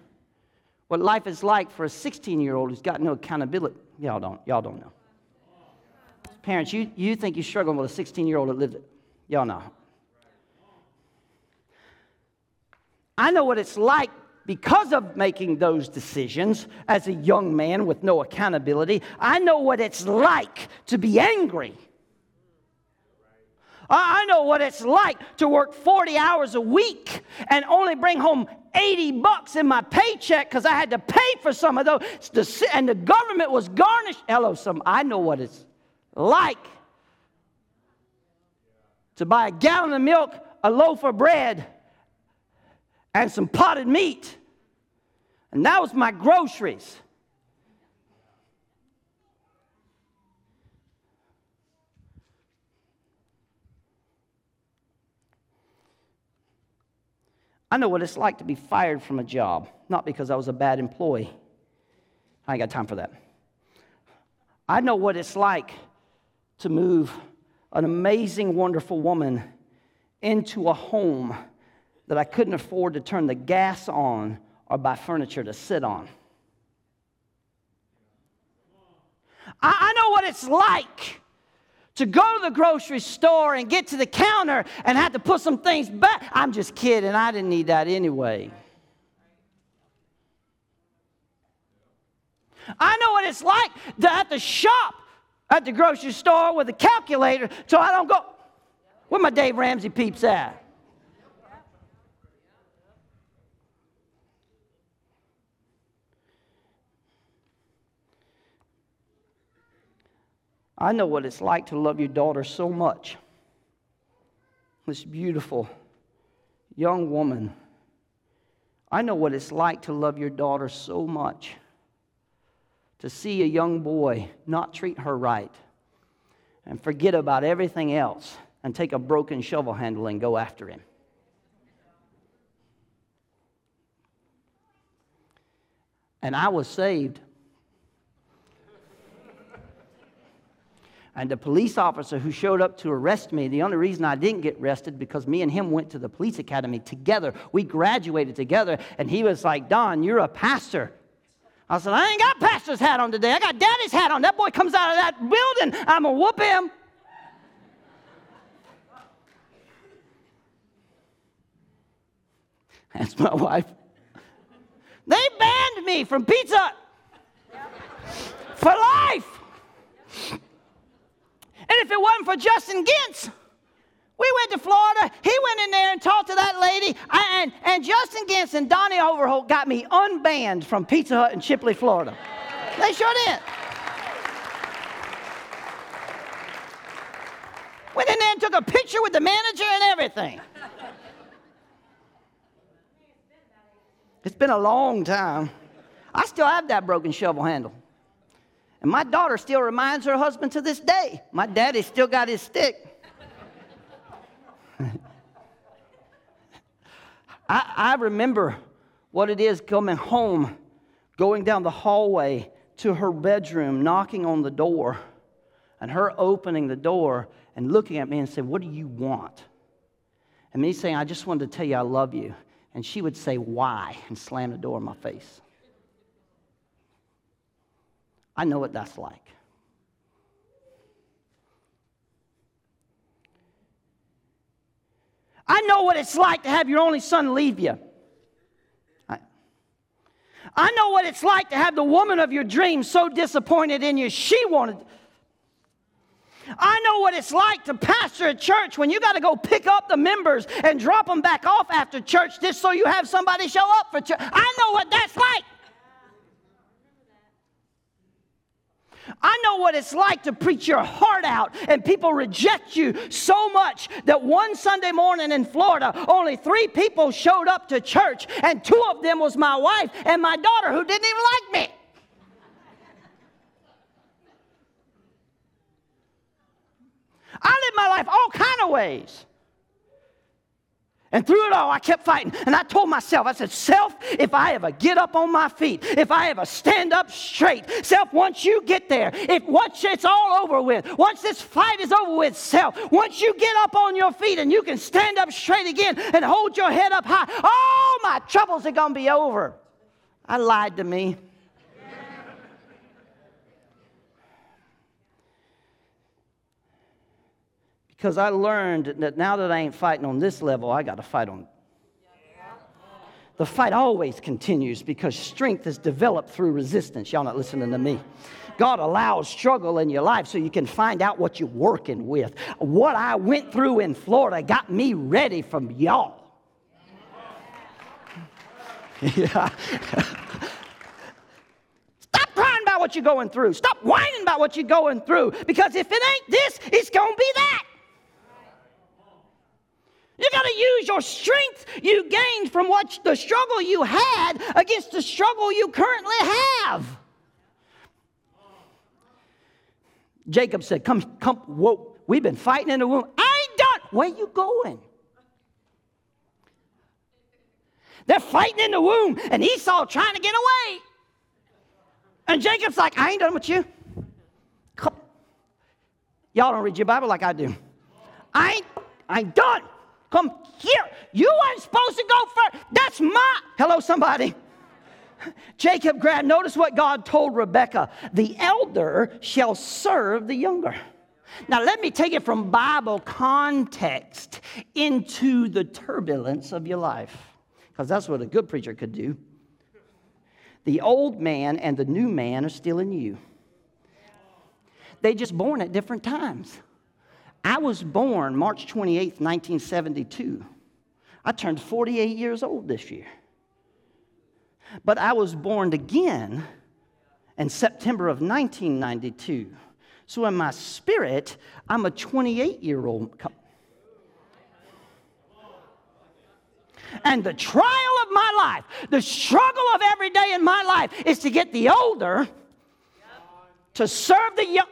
what life is like for a sixteen-year-old who's got no accountability. Y'all don't, y'all don't know. Parents, you, you think you're struggling with a sixteen-year-old that lived it. Y'all know. I know what it's like because of making those decisions as a young man with no accountability. I know what it's like to be angry. I know what it's like to work forty hours a week and only bring home eighty bucks in my paycheck because I had to pay for some of those. And the government was garnished. Hello, some. I know what it's like to buy a gallon of milk, a loaf of bread, and some potted meat. And that was my groceries. I know what it's like to be fired from a job, not because I was a bad employee. I ain't got time for that. I know what it's like to move an amazing, wonderful woman into a home that I couldn't afford to turn the gas on or buy furniture to sit on. I, I know what it's like to go to the grocery store and get to the counter and have to put some things back. I'm just kidding. I didn't need that anyway. I know what it's like to have to shop at the grocery store with a calculator so I don't go. Where my Dave Ramsey peeps at? I know what it's like to love your daughter so much. This beautiful young woman. I know what it's like to love your daughter so much. To see a young boy not treat her right and forget about everything else and take a broken shovel handle and go after him. And I was saved. And the police officer who showed up to arrest me, the only reason I didn't get arrested because me and him went to the police academy together. We graduated together, and he was like, "Don, you're a pastor." I said, "I ain't got pastor's hat on today. I got daddy's hat on. That boy comes out of that building, I'm going to whoop him." That's my wife. They banned me from Pizza Hut for life. And if it wasn't for Justin Gintz, we went to Florida. He went in there and talked to that lady. I, and, and Justin Gintz and Donnie Overholt got me unbanned from Pizza Hut in Shipley, Florida. They sure did. Went in there and took a picture with the manager and everything. It's been a long time. I still have that broken shovel handle. And my daughter still reminds her husband to this day, "My daddy still got his stick." I, I remember what it is coming home, going down the hallway to her bedroom, knocking on the door, and her opening the door and looking at me and said, "What do you want?" And me saying, "I just wanted to tell you I love you." And she would say, "Why?" and slam the door in my face. I know what that's like. I know what it's like to have your only son leave you. I, I know what it's like to have the woman of your dreams so disappointed in you she wanted. I know what it's like to pastor a church when you got to go pick up the members and drop them back off after church just so you have somebody show up for church. I know what that's like. I know what it's like to preach your heart out and people reject you so much that one Sunday morning in Florida, only three people showed up to church, and two of them was my wife and my daughter who didn't even like me. I lived my life all kind of ways. And through it all, I kept fighting. And I told myself, I said, "Self, if I ever get up on my feet, if I ever stand up straight, self, once you get there, if once it's all over with, once this fight is over with, self, once you get up on your feet and you can stand up straight again and hold your head up high, all my troubles are going to be over." I lied to me. Because I learned that now that I ain't fighting on this level, I got to fight on. The fight always continues because strength is developed through resistance. Y'all not listening to me. God allows struggle in your life so you can find out what you're working with. What I went through in Florida got me ready for y'all. Yeah. Crying about what you're going through. Stop whining about what you're going through, because if it ain't this, it's going to be that. You got to use your strength you gained from what the struggle you had against the struggle you currently have. Jacob said, come, come, whoa, we've been fighting in the womb. I ain't done. Where you going? They're fighting in the womb, and Esau trying to get away. And Jacob's like, "I ain't done with you. Come." Y'all don't read your Bible like I do. I ain't, I ain't done. Come here. You weren't supposed to go first. That's my, hello somebody. Jacob grabbed, notice what God told Rebekah. The elder shall serve the younger. Now let me take it from Bible context into the turbulence of your life, because that's what a good preacher could do. The old man and the new man are still in you. They just born at different times. I was born March twenty-eighth, nineteen seventy-two. I turned forty-eight years old this year. But I was born again in September of nineteen ninety-two. So in my spirit, I'm a twenty-eight-year-old. And the trial of my life, the struggle of every day in my life is to get the older to serve the young.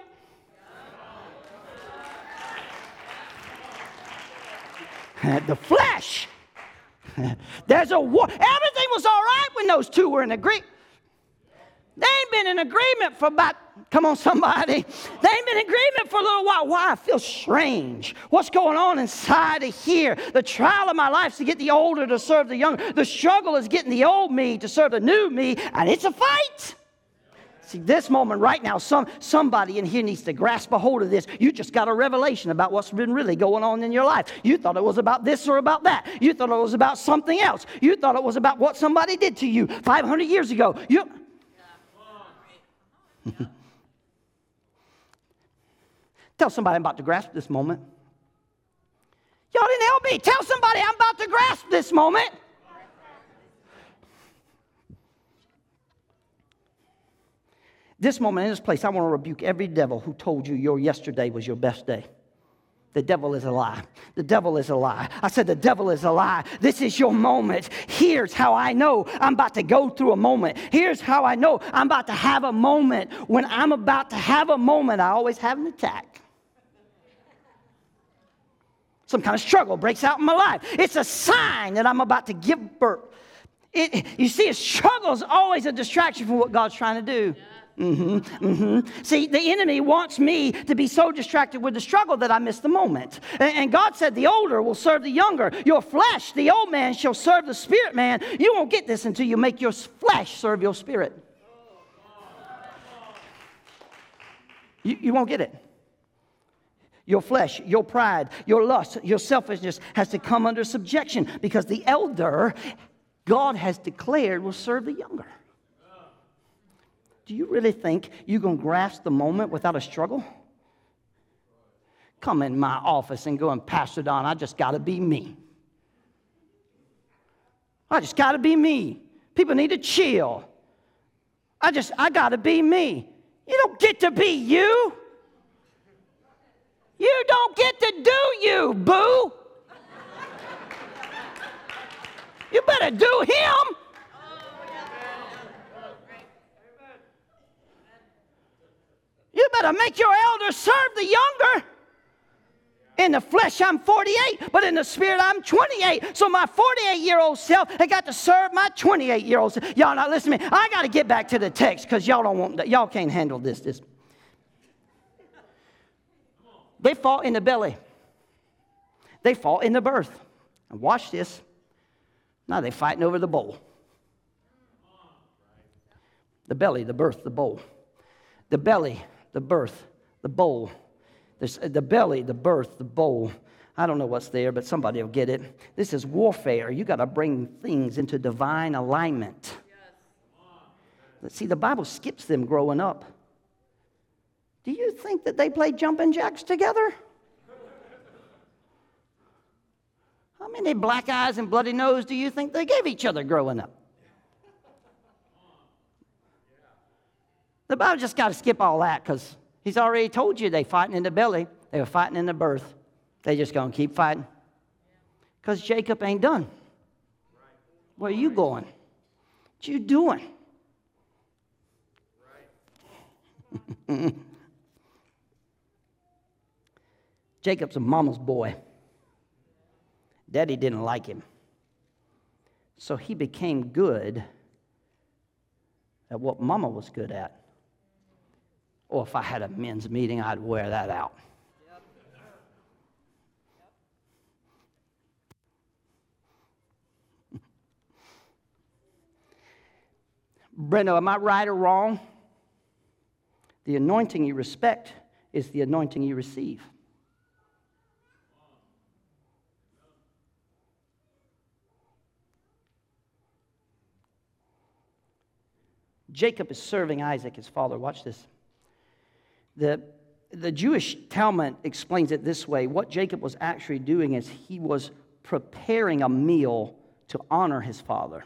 The flesh. There's a war. Everything was all right when those two were in agreement. They ain't been in agreement for about, come on somebody. They ain't been in agreement for a little while. Why? I feel strange. What's going on inside of here? The trial of my life is to get the older to serve the younger. The struggle is getting the old me to serve the new me. And it's a fight. See, this moment right now, some somebody in here needs to grasp a hold of this. You just got a revelation about what's been really going on in your life. You thought it was about this or about that. You thought it was about something else. You thought it was about what somebody did to you five hundred years ago. You... Tell somebody I'm about to grasp this moment. Y'all didn't help me. Tell somebody I'm about to grasp this moment. This moment in this place, I want to rebuke every devil who told you your yesterday was your best day. The devil is a lie. The devil is a lie. I said the devil is a lie. This is your moment. Here's how I know I'm about to go through a moment. Here's how I know I'm about to have a moment. When I'm about to have a moment, I always have an attack. Some kind of struggle breaks out in my life. It's a sign that I'm about to give birth. It, you see, a struggle is always a distraction from what God's trying to do. Mm-hmm, mm-hmm. See, the enemy wants me to be so distracted with the struggle that I miss the moment. And, and God said, the older will serve the younger. Your flesh, the old man, shall serve the spirit man. You won't get this until you make your flesh serve your spirit. You, you won't get it. Your flesh, your pride, your lust, your selfishness has to come under subjection, because the elder, God has declared, will serve the younger. Do you really think you're going to grasp the moment without a struggle? Come in my office and go, and Pastor Don, I just got to be me. I just got to be me. People need to chill. I just, I got to be me. You don't get to be you. You don't get to do you, boo. You better do him. You better make your elder serve the younger. In the flesh, I'm forty-eight, but in the spirit, I'm twenty-eight. So my forty-eight-year-old self, I got to serve my twenty-eight-year-old self. Y'all not listening to me. I got to get back to the text, because y'all don't want that. Y'all can't handle this. This. They fall in the belly. They fall in the birth. And watch this. Now they're fighting over the bowl. The belly, the birth, the bowl. The belly, the birth, the bowl. There's the belly, the birth, the bowl. I don't know what's there, but somebody will get it. This is warfare. You got to bring things into divine alignment. Yes. See, the Bible skips them growing up. Do you think that they play jumping jacks together? How many black eyes and bloody nose do you think they gave each other growing up? The Bible just got to skip all that, because he's already told you they fighting in the belly. They were fighting in the birth. They just going to keep fighting, because Jacob ain't done. Where are you going? What you doing? Jacob's a mama's boy. Daddy didn't like him. So he became good at what mama was good at. Or if I had a men's meeting, I'd wear that out. Brenno, am I right or wrong? The anointing you respect is the anointing you receive. Jacob is serving Isaac, his father. Watch this. The, the Jewish Talmud explains it this way. What Jacob was actually doing is he was preparing a meal to honor his father.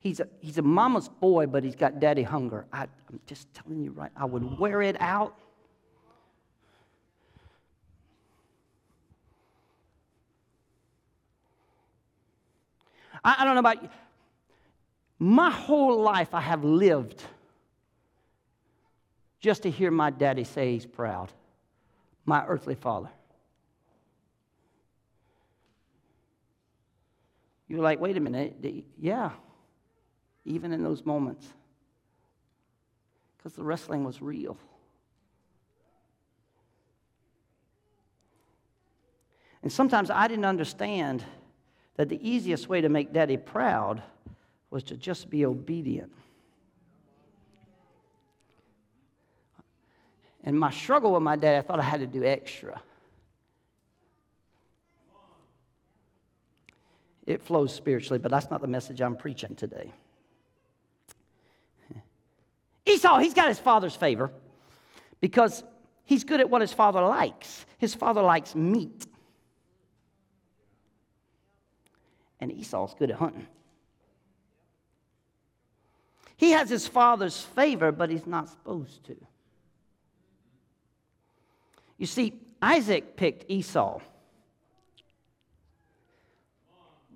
He's a, he's a mama's boy, but he's got daddy hunger. I, I'm just telling you right, I would wear it out. I don't know about you. My whole life I have lived just to hear my daddy say he's proud. My earthly father. You're like, wait a minute. Yeah. Even in those moments. Because the wrestling was real. And sometimes I didn't understand that the easiest way to make daddy proud was to just be obedient. And my struggle with my dad, I thought I had to do extra. It flows spiritually, but that's not the message I'm preaching today. Esau, he's got his father's favor because he's good at what his father likes. His father likes meat. And Esau's good at hunting. He has his father's favor, but he's not supposed to. You see, Isaac picked Esau,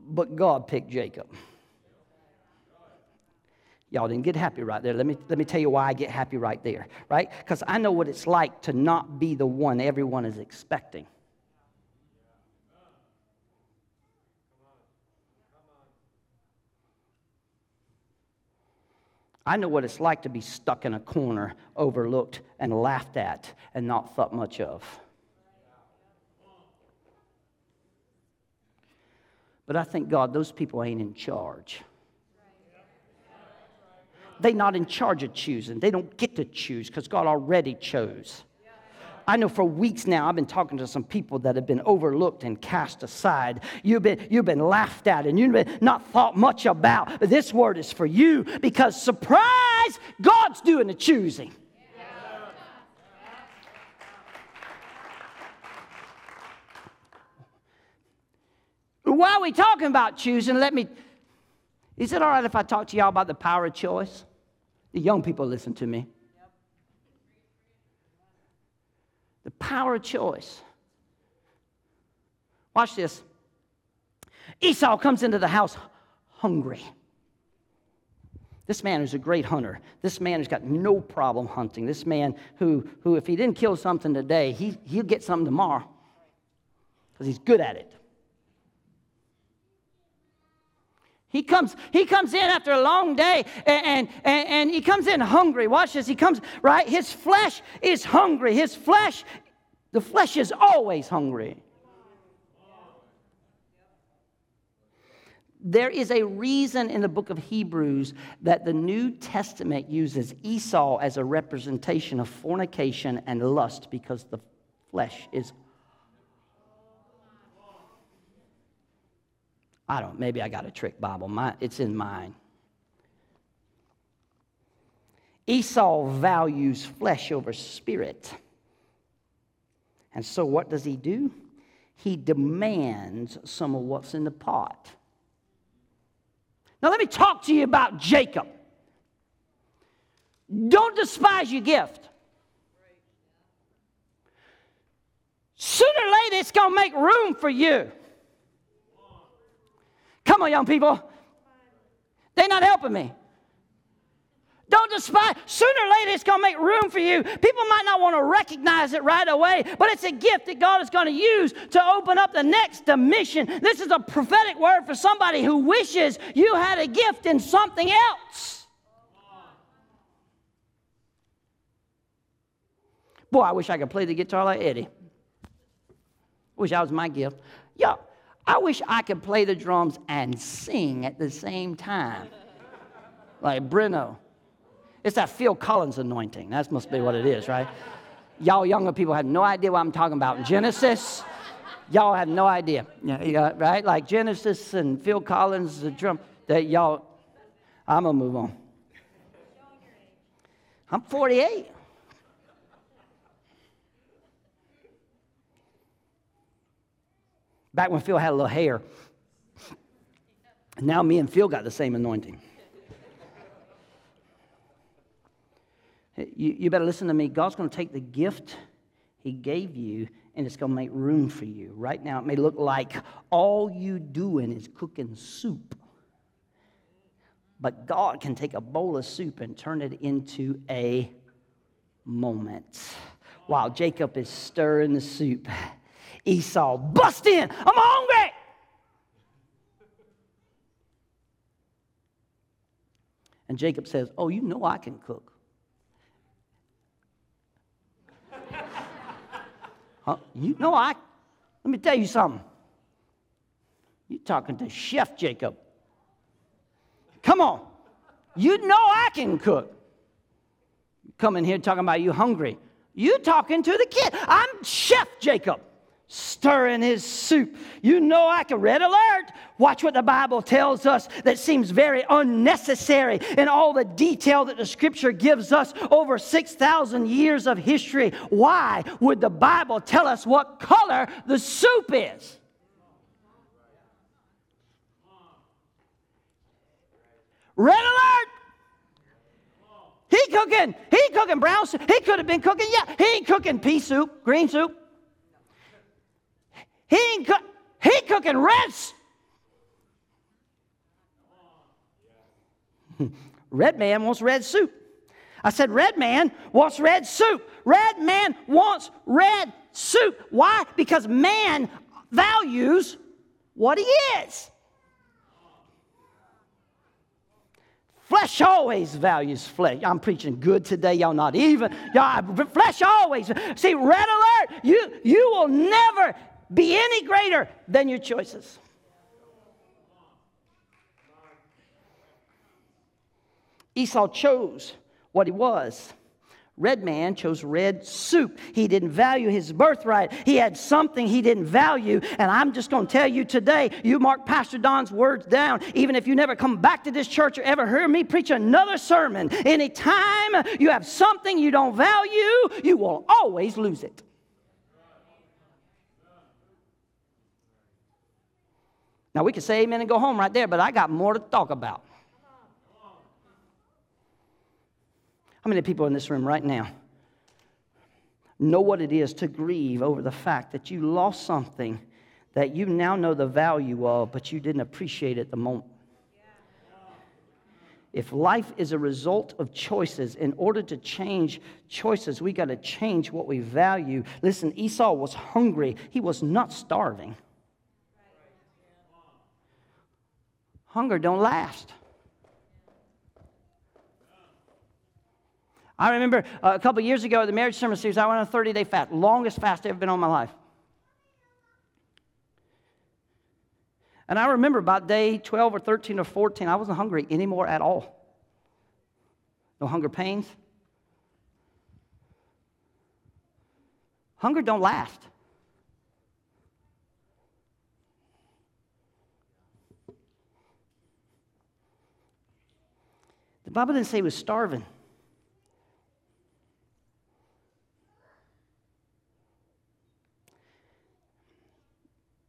but God picked Jacob. Y'all didn't get happy right there. Let me, let me tell you why I get happy right there, right? Because I know what it's like to not be the one everyone is expecting. I know what it's like to be stuck in a corner, overlooked, and laughed at, and not thought much of. But I thank God those people ain't in charge. They're not in charge of choosing. They don't get to choose because God already chose. I know for weeks now I've been talking to some people that have been overlooked and cast aside. You've been, you've been laughed at and you've been not thought much about. But this word is for you because, surprise, God's doing the choosing. Yeah. Why are we talking about choosing? Let me. Is it all right if I talk to y'all about the power of choice? The young people listen to me. The power of choice. Watch this. Esau comes into the house hungry. This man is a great hunter. This man has got no problem hunting. This man who, who if he didn't kill something today, he, he'll get something tomorrow because he's good at it. He comes, he comes in after a long day, and, and, and he comes in hungry. Watch this. He comes, right? His flesh is hungry. His flesh, the flesh is always hungry. There is a reason in the book of Hebrews that the New Testament uses Esau as a representation of fornication and lust because the flesh is hungry. I don't, maybe I got a trick Bible. My, it's in mine. Esau values flesh over spirit. And so what does he do? He demands some of what's in the pot. Now let me talk to you about Jacob. Don't despise your gift. Sooner or later, it's going to make room for you. Come on, young people. They're not helping me. Don't despise. Sooner or later, it's going to make room for you. People might not want to recognize it right away, but it's a gift that God is going to use to open up the next dimension. This is a prophetic word for somebody who wishes you had a gift in something else. Boy, I wish I could play the guitar like Eddie. Wish I was my gift. Yeah. I wish I could play the drums and sing at the same time. Like Brenno. It's that Phil Collins anointing. That must be what it is, right? Y'all younger people have no idea what I'm talking about. Genesis, y'all have no idea. Yeah, right? Like Genesis and Phil Collins, the drum, that y'all, I'm going to move on. I'm forty-eight. Back when Phil had a little hair. Now me and Phil got the same anointing. You, you better listen to me. God's going to take the gift he gave you, and it's going to make room for you. Right now, it may look like all you doing is cooking soup. But God can take a bowl of soup and turn it into a moment. While Jacob is stirring the soup, Esau, bust in, I'm hungry! And Jacob says, oh, you know I can cook. Huh? You know I, let me tell you something. You're talking to Chef Jacob. Come on. You know I can cook. Come in here talking about you hungry. You talking to the kid. I'm Chef Jacob. Stirring his soup. You know I can. Red alert. Watch what the Bible tells us that seems very unnecessary in all the detail that the Scripture gives us over six thousand years of history. Why would the Bible tell us what color the soup is? Red alert. He cooking. He cooking brown soup. He could have been cooking. Yeah, he ain't cooking pea soup, green soup. He ain't cook, he cooking reds. Red man wants red soup. I said, red man wants red soup. Red man wants red soup. Why? Because man values what he is. Flesh always values flesh. I'm preaching good today. Y'all not even. Y'all, flesh always. See, red alert. You, you will never be any greater than your choices. Esau chose what he was. Red man chose red soup. He didn't value his birthright. He had something he didn't value. And I'm just going to tell you today, you mark Pastor Don's words down. Even if you never come back to this church or ever hear me preach another sermon, anytime you have something you don't value, you will always lose it. Now, we can say amen and go home right there, but I got more to talk about. How many people in this room right now know what it is to grieve over the fact that you lost something that you now know the value of, but you didn't appreciate at the moment? If life is a result of choices, in order to change choices, we got to change what we value. Listen, Esau was hungry. He was not starving. Hunger don't last. I remember a couple of years ago at the marriage sermon series, I went on a thirty-day fast. Longest fast I've ever been on in my life. And I remember about day twelve or thirteen or fourteen, I wasn't hungry anymore at all. No hunger pains. Hunger don't last. The Bible didn't say he was starving.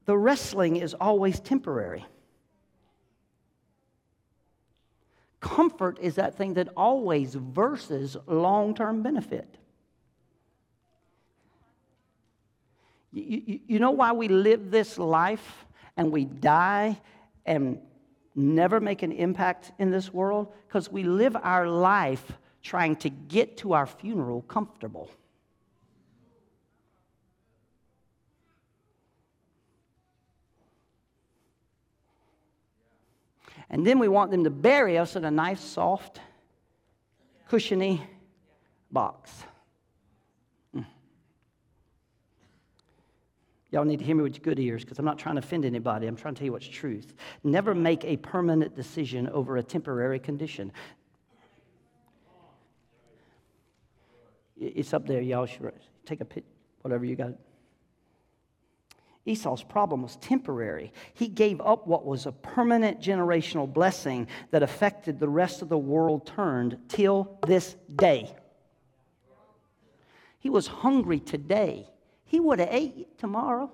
The wrestling is always temporary. Comfort is that thing that always versus long-term benefit. You, you, you know why we live this life and we die and never make an impact in this world? Because we live our life trying to get to our funeral comfortable. And then we want them to bury us in a nice, soft, cushiony box. Y'all need to hear me with your good ears because I'm not trying to offend anybody. I'm trying to tell you what's truth. Never make a permanent decision over a temporary condition. It's up there, y'all should take a picture, whatever you got. Esau's problem was temporary. He gave up what was a permanent generational blessing that affected the rest of the world turned till this day. He was hungry today. He would have ate tomorrow.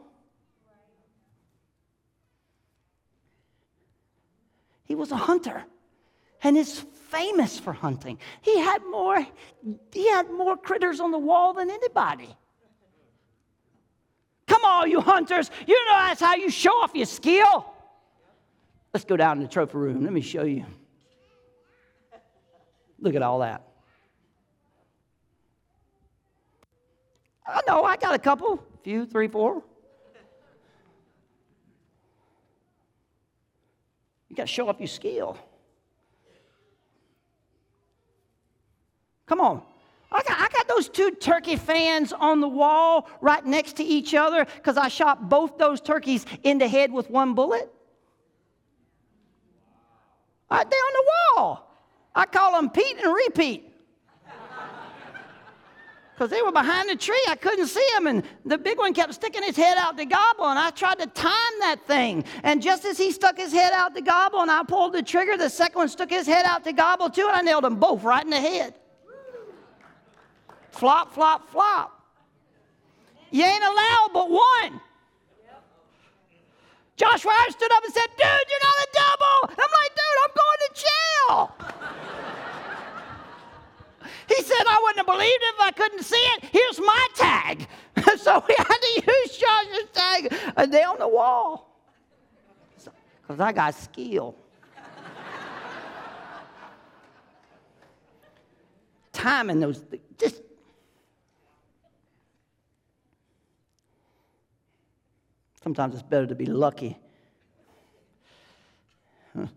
He was a hunter and is famous for hunting. He had more, he had more critters on the wall than anybody. Come on, you hunters. You know that's how you show off your skill. Let's go down in the trophy room. Let me show you. Look at all that. I know, I got a couple. Few, three, four. You got to show off your skill. Come on. I got, I got those two turkey fans on the wall right next to each other because I shot both those turkeys in the head with one bullet. Right there on the wall. I call them Pete and Repeat because they were behind the tree. I couldn't see them, and the big one kept sticking his head out to gobble, and I tried to time that thing. And just as he stuck his head out to gobble and I pulled the trigger, the second one stuck his head out to gobble too, and I nailed them both right in the head. Flop, flop, flop. You ain't allowed but one. Josh Wire stood up and said, dude, you're not a double. And I'm like, dude, I'm going to jail. He said, I wouldn't have believed it if I couldn't see it. Here's my tag. So we had to use Josh's tag. And they on the wall. Because I got skill. Time in those things. Just sometimes it's better to be lucky. Huh.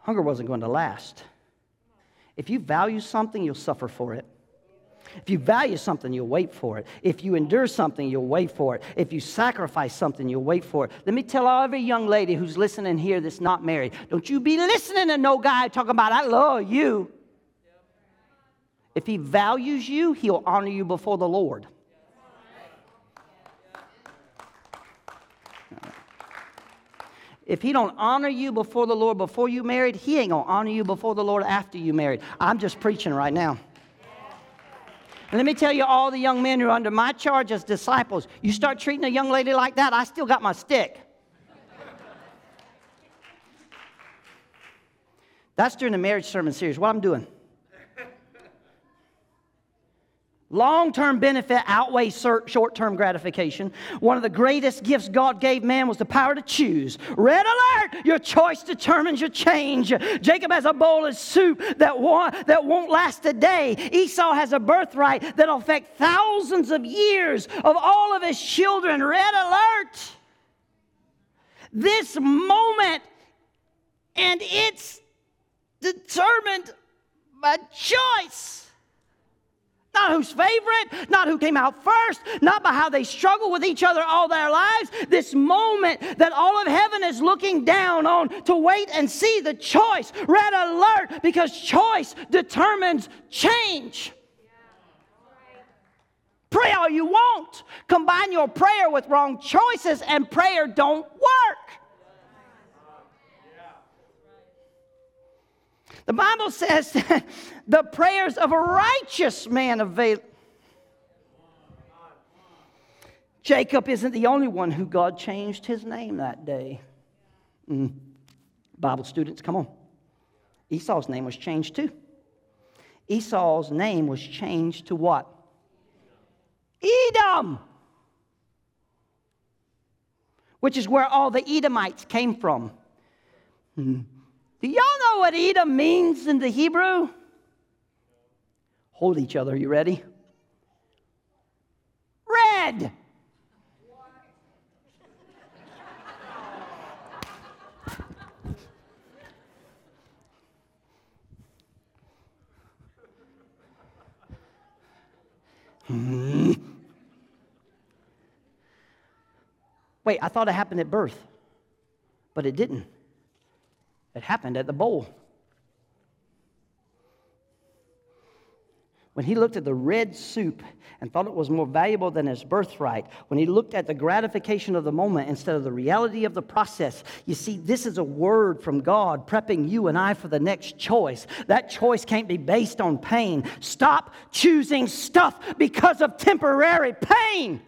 Hunger wasn't going to last. If you value something, you'll suffer for it. If you value something, you'll wait for it. If you endure something, you'll wait for it. If you sacrifice something, you'll wait for it. Let me tell every young lady who's listening here that's not married, don't you be listening to no guy talking about, I love you. If he values you, he'll honor you before the Lord. If he don't honor you before the Lord before you married, he ain't going to honor you before the Lord after you married. I'm just preaching right now. And let me tell you, all the young men who are under my charge as disciples, you start treating a young lady like that, I still got my stick. That's during the marriage sermon series, what I'm doing. Long-term benefit outweighs short-term gratification. One of the greatest gifts God gave man was the power to choose. Red alert! Your choice determines your change. Jacob has a bowl of soup that won, that won't last a day. Esau has a birthright that'll affect thousands of years of all of his children. Red alert! This moment, and it's determined by choice. Not who's favorite, not who came out first, not by how they struggle with each other all their lives. This moment that all of heaven is looking down on to wait and see the choice. Red alert, because choice determines change. Pray all you want. Combine your prayer with wrong choices and prayer don't work. The Bible says that the prayers of a righteous man avail. Jacob isn't the only one who God changed his name that day. Mm. Bible students, come on. Esau's name was changed too. Esau's name was changed to what? Edom. Which is where all the Edomites came from. Mm. Do y'all know what Edom means in the Hebrew? Hold each other. Are you ready? Red. Wait, I thought it happened at birth, but it didn't. It happened at the bowl. When he looked at the red soup and thought it was more valuable than his birthright, when he looked at the gratification of the moment instead of the reality of the process, you see, this is a word from God prepping you and I for the next choice. That choice can't be based on pain. Stop choosing stuff because of temporary pain.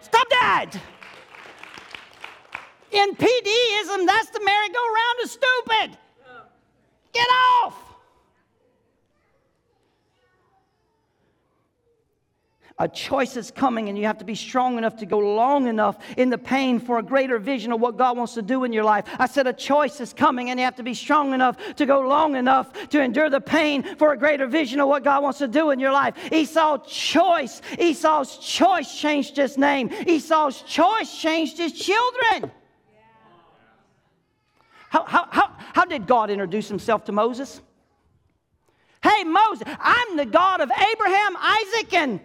Stop that. In P D ism, that's the merry-go-round of stupid. Get off. A choice is coming, and you have to be strong enough to go long enough in the pain for a greater vision of what God wants to do in your life. I said a choice is coming, and you have to be strong enough to go long enough to endure the pain for a greater vision of what God wants to do in your life. Esau's choice, Esau's choice changed his name. Esau's choice changed his children. How, how, how, how did God introduce himself to Moses? Hey, Moses, I'm the God of Abraham, Isaac, and...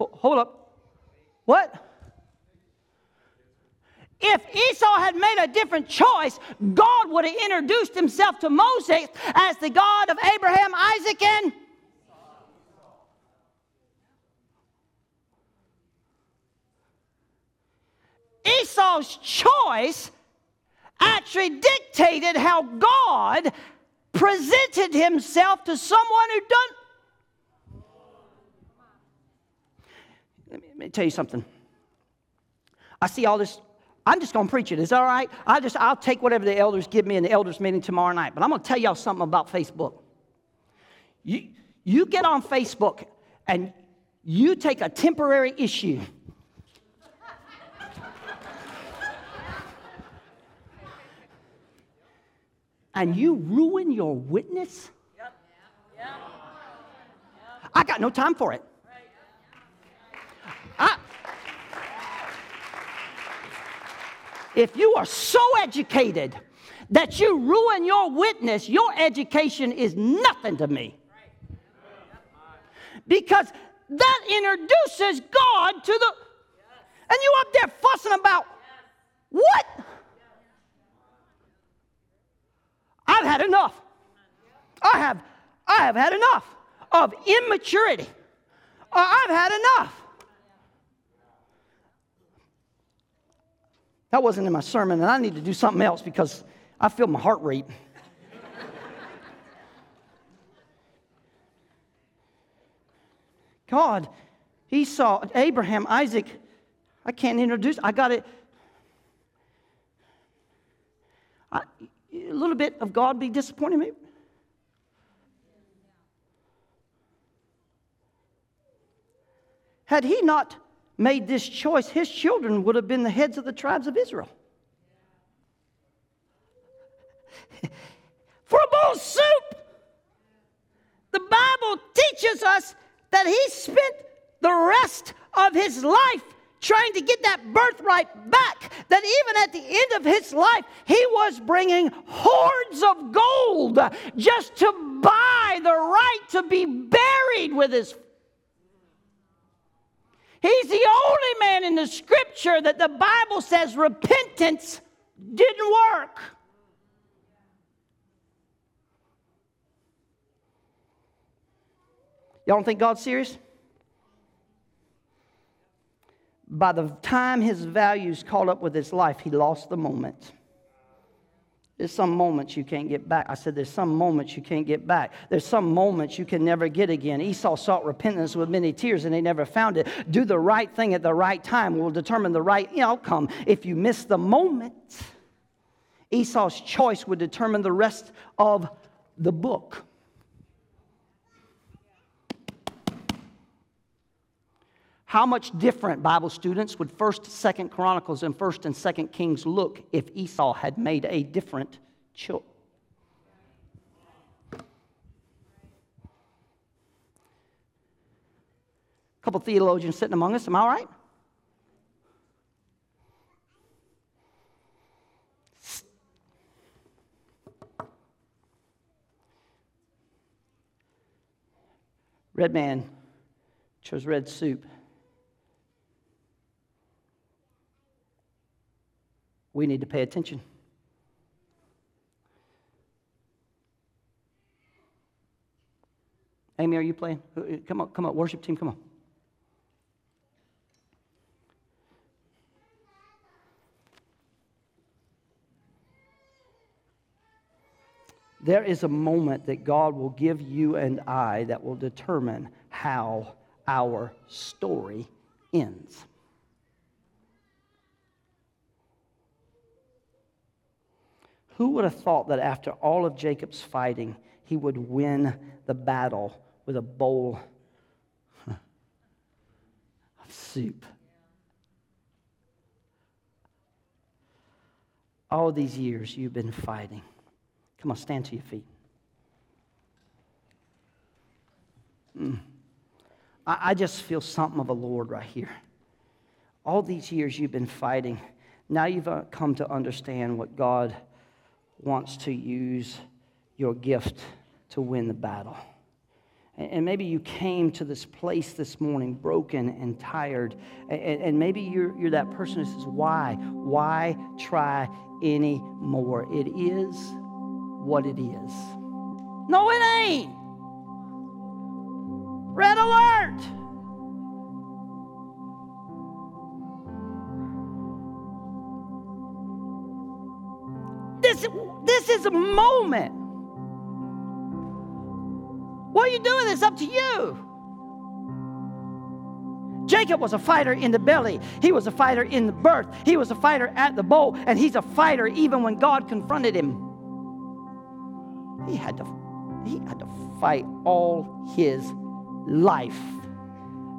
Hold up. What? If Esau had made a different choice, God would have introduced himself to Moses as the God of Abraham, Isaac, and... Esau's choice actually dictated how God presented himself to someone who doesn't... Let me tell you something. I see all this. I'm just going to preach it. Is that all right? I just, I'll take whatever the elders give me in the elders meeting tomorrow night. But I'm going to tell y'all something about Facebook. You, you get on Facebook and you take a temporary issue. And you ruin your witness. Yep. Yep. Yep. I got no time for it. I, if you are so educated that you ruin your witness, your education is nothing to me. Because that introduces God to the... And you up there fussing about what? I've had enough. I have, I have had enough of immaturity. I've had enough. That wasn't in my sermon, and I need to do something else because I feel my heart rate. God, Esau, Abraham, Isaac, I can't introduce. I got it. I, a little bit of God be disappointed me. Had he not made this choice, his children would have been the heads of the tribes of Israel. For a bowl of soup, the Bible teaches us that he spent the rest of his life trying to get that birthright back, that even at the end of his life, he was bringing hordes of gold just to buy the right to be buried with his. He's the only man in the scripture that the Bible says repentance didn't work. Y'all don't think God's serious? By the time his values caught up with his life, he lost the moment. There's some moments you can't get back. I said there's some moments you can't get back. There's some moments you can never get again. Esau sought repentance with many tears, and he never found it. Do the right thing at the right time will determine the right outcome. If you miss the moment, Esau's choice would determine the rest of the book. How much different, Bible students, would First, Second Chronicles and First and Second Kings look if Esau had made a different choice? A couple theologians sitting among us, am I all right? Red man chose red soup. we need to pay attention. Amy, are you playing? Come on, come on, worship team, come on. There is a moment that God will give you and I that will determine how our story ends. Who would have thought that after all of Jacob's fighting, he would win the battle with a bowl of soup? All these years you've been fighting. Come on, stand to your feet. Mm. I, I just feel something of the Lord right here. All these years you've been fighting. Now you've come to understand what God wants to use your gift to win the battle. And maybe you came to this place this morning broken and tired. And maybe you're, you're that person who says, why? Why try any more? It is what it is. No, it ain't. Red alert. This, this is a moment. What you do with it's up to you. Jacob was a fighter in the belly. He was a fighter in the birth. He was a fighter at the bowl. And he's a fighter even when God confronted him. He had to, he had to fight all his life.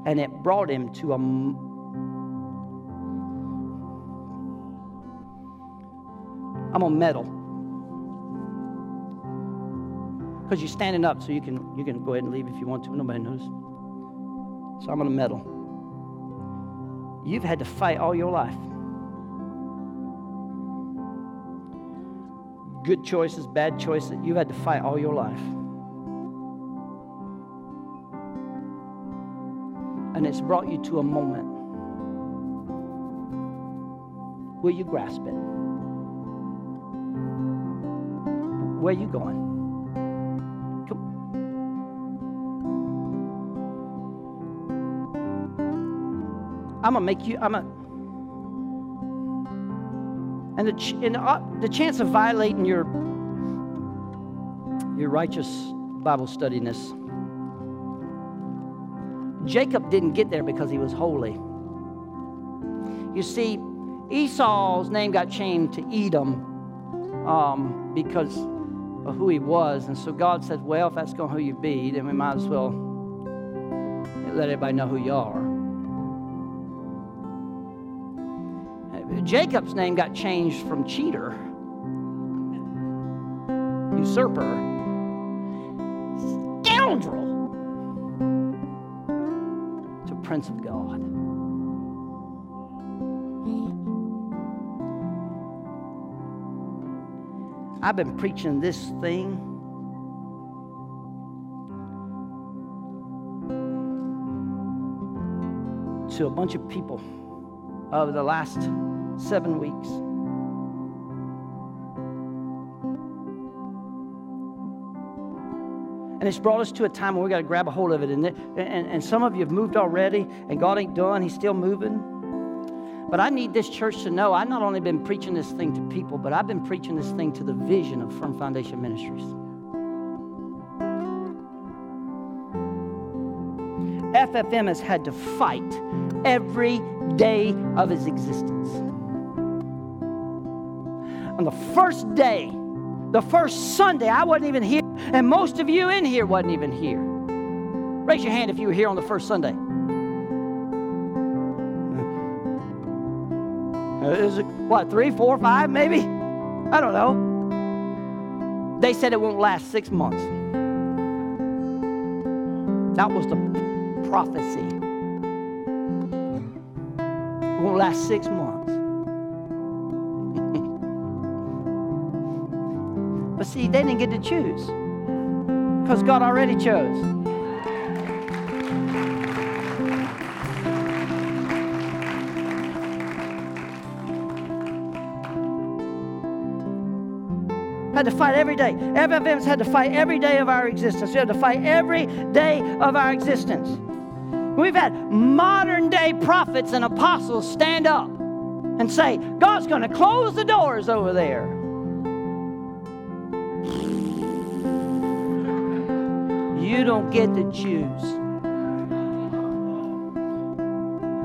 And it brought him to a... I'm on metal. Because you're standing up, so you can you can go ahead and leave if you want to. Nobody knows. So I'm on a medal. You've had to fight all your life. Good choices, bad choices. You've had to fight all your life. And it's brought you to a moment. Will you grasp it? Where are you going? I'm gonna make you. I'm gonna. And the ch- and uh, the chance of violating your your righteous Bible studiness. Jacob didn't get there because he was holy. You see, Esau's name got changed to Edom um, because of who he was, and so God said, "Well, if that's gonna who you be, then we might as well let everybody know who you are." Jacob's name got changed from cheater, usurper, scoundrel, to Prince of God. I've been preaching this thing to a bunch of people over the last seven weeks. And it's brought us to a time where we got to grab a hold of it. And, and, and some of you have moved already, and God ain't done. He's still moving. But I need this church to know I've not only been preaching this thing to people, but I've been preaching this thing to the vision of Firm Foundation Ministries. F F M has had to fight every day of his existence. On the first day, the first Sunday, I wasn't even here. And most of you in here wasn't even here. Raise your hand if you were here on the first Sunday. Is it, what, three, four, five maybe? I don't know. They said it won't last six months. That was the prophecy. It won't last six months. But see, they didn't get to choose because God already chose. had to fight every day. Every of us had to fight every day of our existence. We had to fight every day of our existence. We've had modern day prophets and apostles stand up and say, God's going to close the doors over there. You don't get to choose.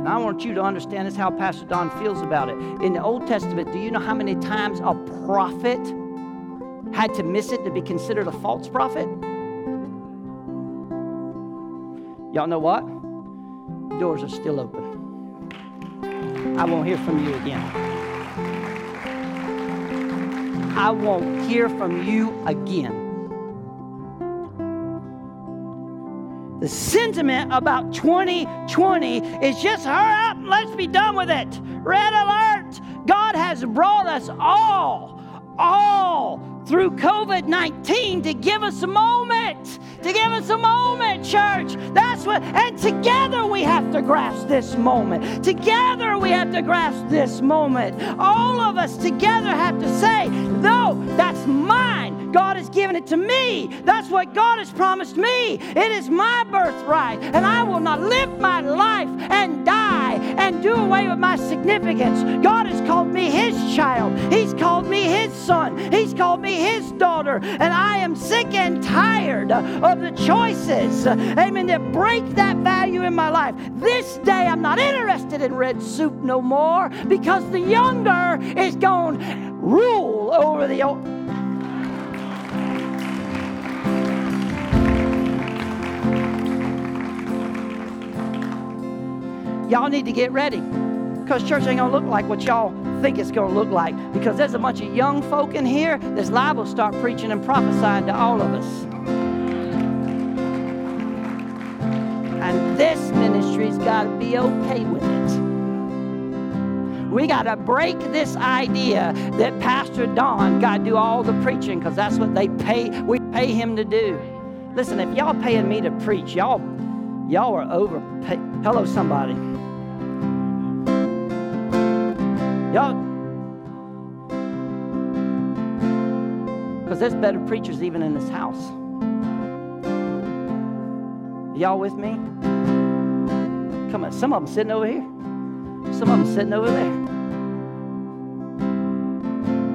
I want you to understand this is how Pastor Don feels about it. In the Old Testament, do you know how many times a prophet had to miss it to be considered a false prophet? Y'all know what? Doors are still open. I won't hear from you again. I won't hear from you again. The sentiment about twenty twenty is just hurry up and let's be done with it. Red alert! God has brought us all, all through covid nineteen to give us a moment. To give us a moment, church. That's what, and together we have to grasp this moment. Together we have to grasp this moment. All of us together have to say, no, that's mine. God has given it to me. That's what God has promised me. It is my birthright, and I will not live my life and die and do away with my significance. God has called me His child. He's called me His son. He's called me His daughter, and I am sick and tired of the choices, amen, that break that value in my life. This day, I'm not interested in red soup no more because the younger is going to rule over the old. Y'all need to get ready, because church ain't going to look like what y'all think it's going to look like, because there's a bunch of young folk in here that's liable to start preaching and prophesying to all of us. And this ministry's got to be okay with it. We got to break this idea that Pastor Don got to do all the preaching, because that's what they pay. we pay him to do. Listen, if y'all paying me to preach, y'all, y'all are overpaid. Hello, somebody. Y'all, because there's better preachers even in this house. Y'all with me? Come on, some of them sitting over here, some of them sitting over there.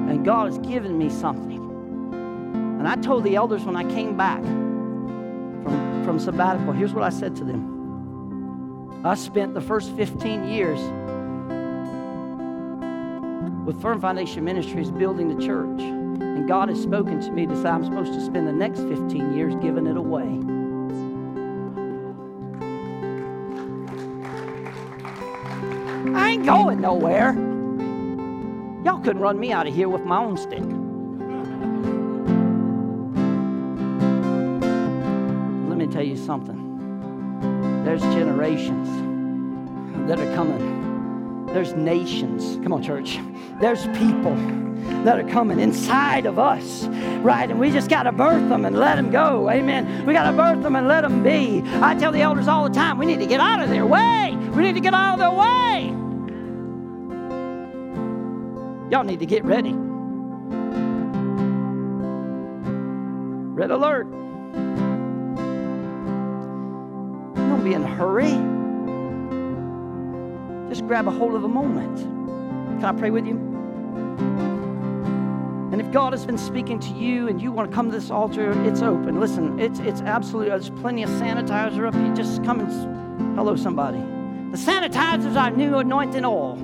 And God has given me something. And I told the elders when I came back from, from sabbatical, here's what I said to them. I spent the first fifteen years with Firm Foundation Ministries building the church. And God has spoken to me to say I'm supposed to spend the next fifteen years giving it away. I ain't going nowhere. Y'all couldn't run me out of here with my own stick. Let me tell you something. There's generations that are coming. There's nations. Come on, church. There's people that are coming inside of us, right? And we just got to birth them and let them go. Amen. We got to birth them and let them be. I tell the elders all the time, we need to get out of their way. We need to get out of their way. Y'all need to get ready. Red alert. Don't be in a hurry. Just grab a hold of a moment. Can I pray with you? And if God has been speaking to you and you want to come to this altar, it's open. Listen, it's it's absolutely, there's plenty of sanitizer up here. Just come and, hello somebody. The sanitizer's our new anointing oil.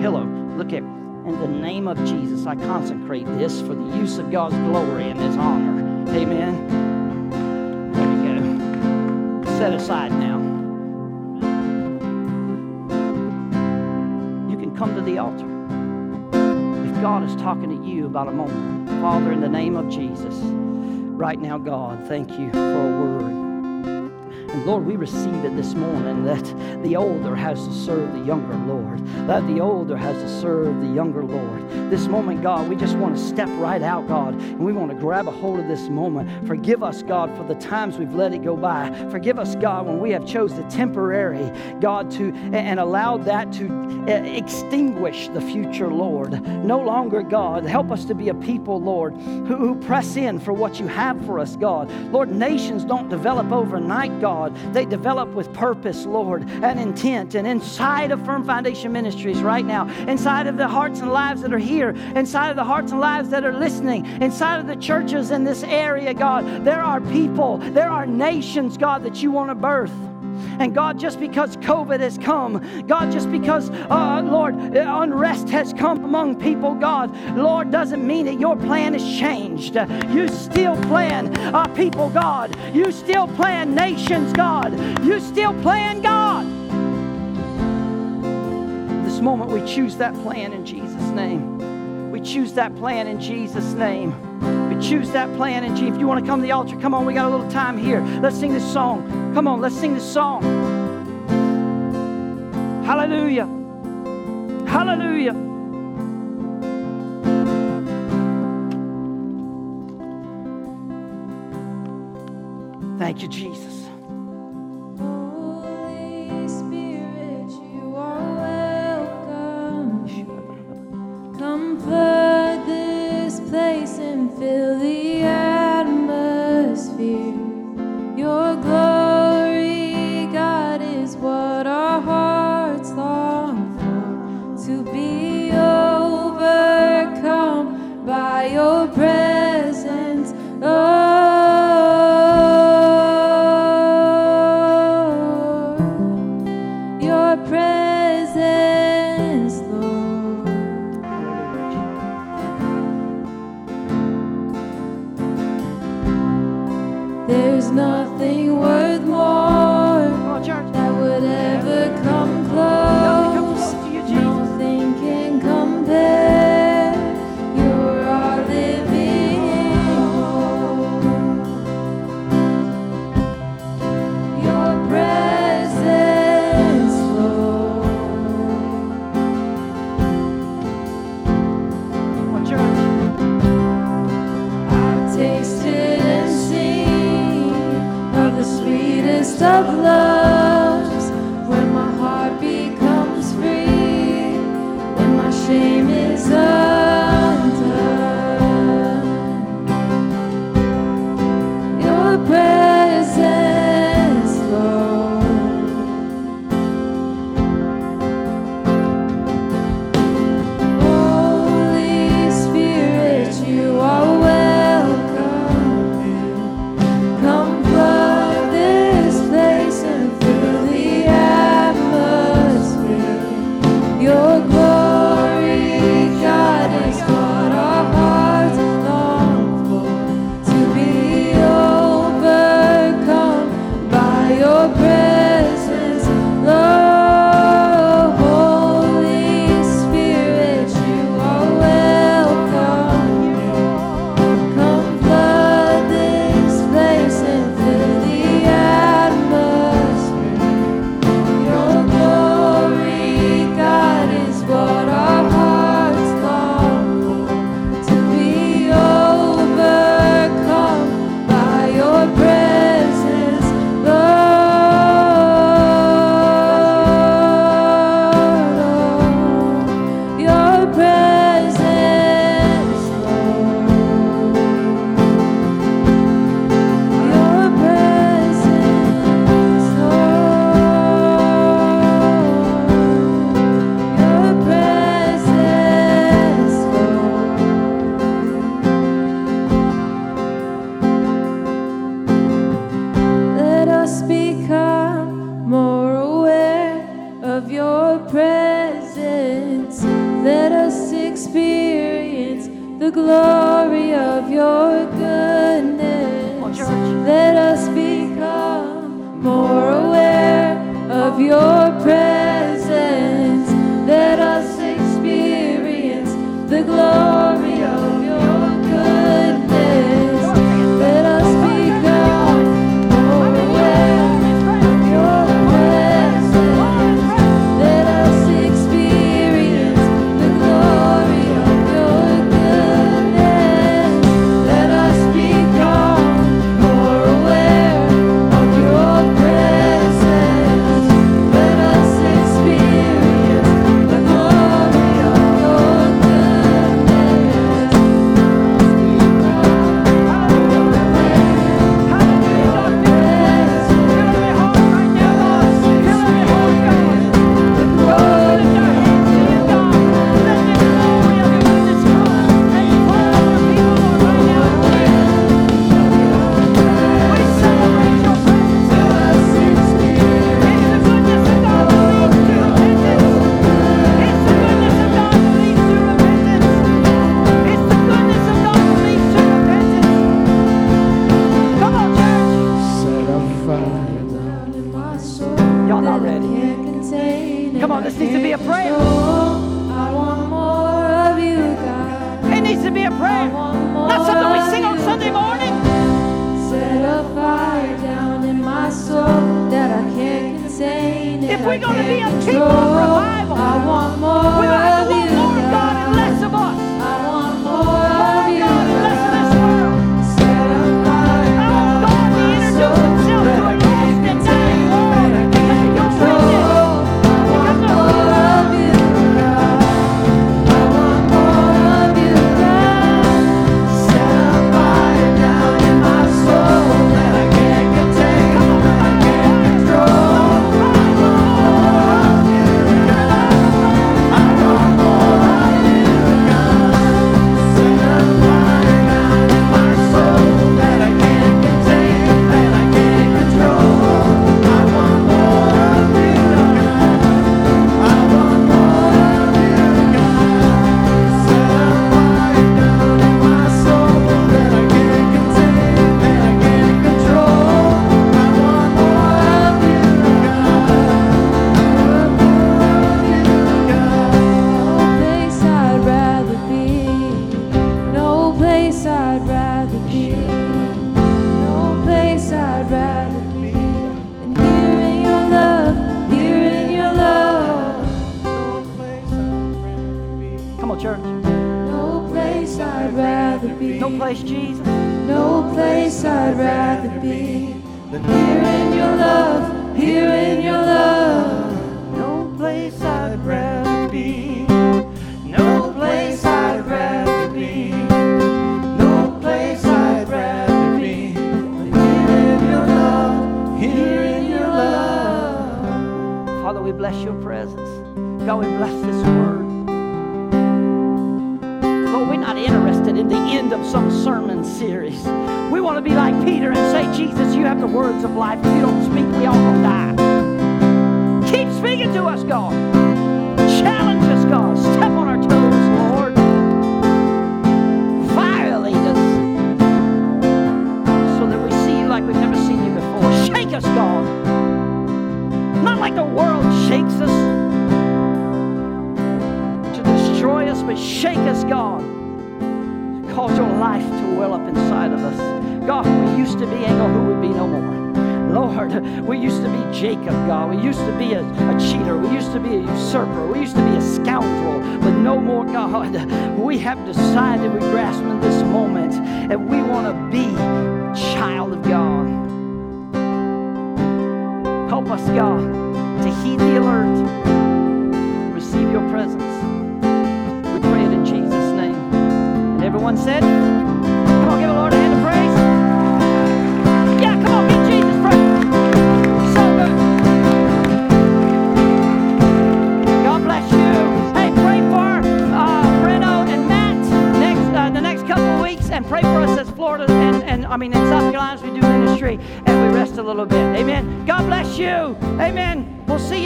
Hello, look at, in the name of Jesus, I consecrate this for the use of God's glory and His honor. Amen. There you go. Set aside now. You can come to the altar if God is talking to you about a moment. Father, in the name of Jesus, right now, God, thank you for a word. And Lord, we receive it this morning that the older has to serve the younger, Lord. That the older has to serve the younger, Lord. This moment, God, we just want to step right out, God, and we want to grab a hold of this moment. Forgive us, God, for the times we've let it go by. Forgive us, God, when we have chose the temporary, God, to and allowed that to extinguish the future, Lord. No longer, God, help us to be a people, Lord, who, who press in for what you have for us, God. Lord, nations don't develop overnight, God. They develop with purpose, Lord, and intent. And inside of Firm Foundation Ministries right now, inside of the hearts and lives that are here, inside of the hearts and lives that are listening, inside of the churches in this area, God, there are people, there are nations, God, that you want to birth. And God, just because COVID has come, God, just because, uh, Lord, unrest has come among people, God, Lord, doesn't mean that your plan has changed. You still plan uh, people, God. You still plan nations, God. You still plan, God. This moment, we choose that plan in Jesus' name. We choose that plan in Jesus' name. We choose that plan in Jesus. If you want to come to the altar, come on. We got a little time here. Let's sing this song. Come on, let's sing this song. Hallelujah. Hallelujah. Thank you, Jesus. Holy Spirit, you are welcome. Comfort this place and fill the atmosphere. Your glory. Come on, this needs to be a prayer. I want more of you, God. It needs to be a prayer. Not something we sing on Sunday morning. Set a fire down in my soul that I can't contain. If we're going to be a people of revival, I want more. We don't have to want more of God and less of us. I want more of you.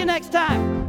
Next time.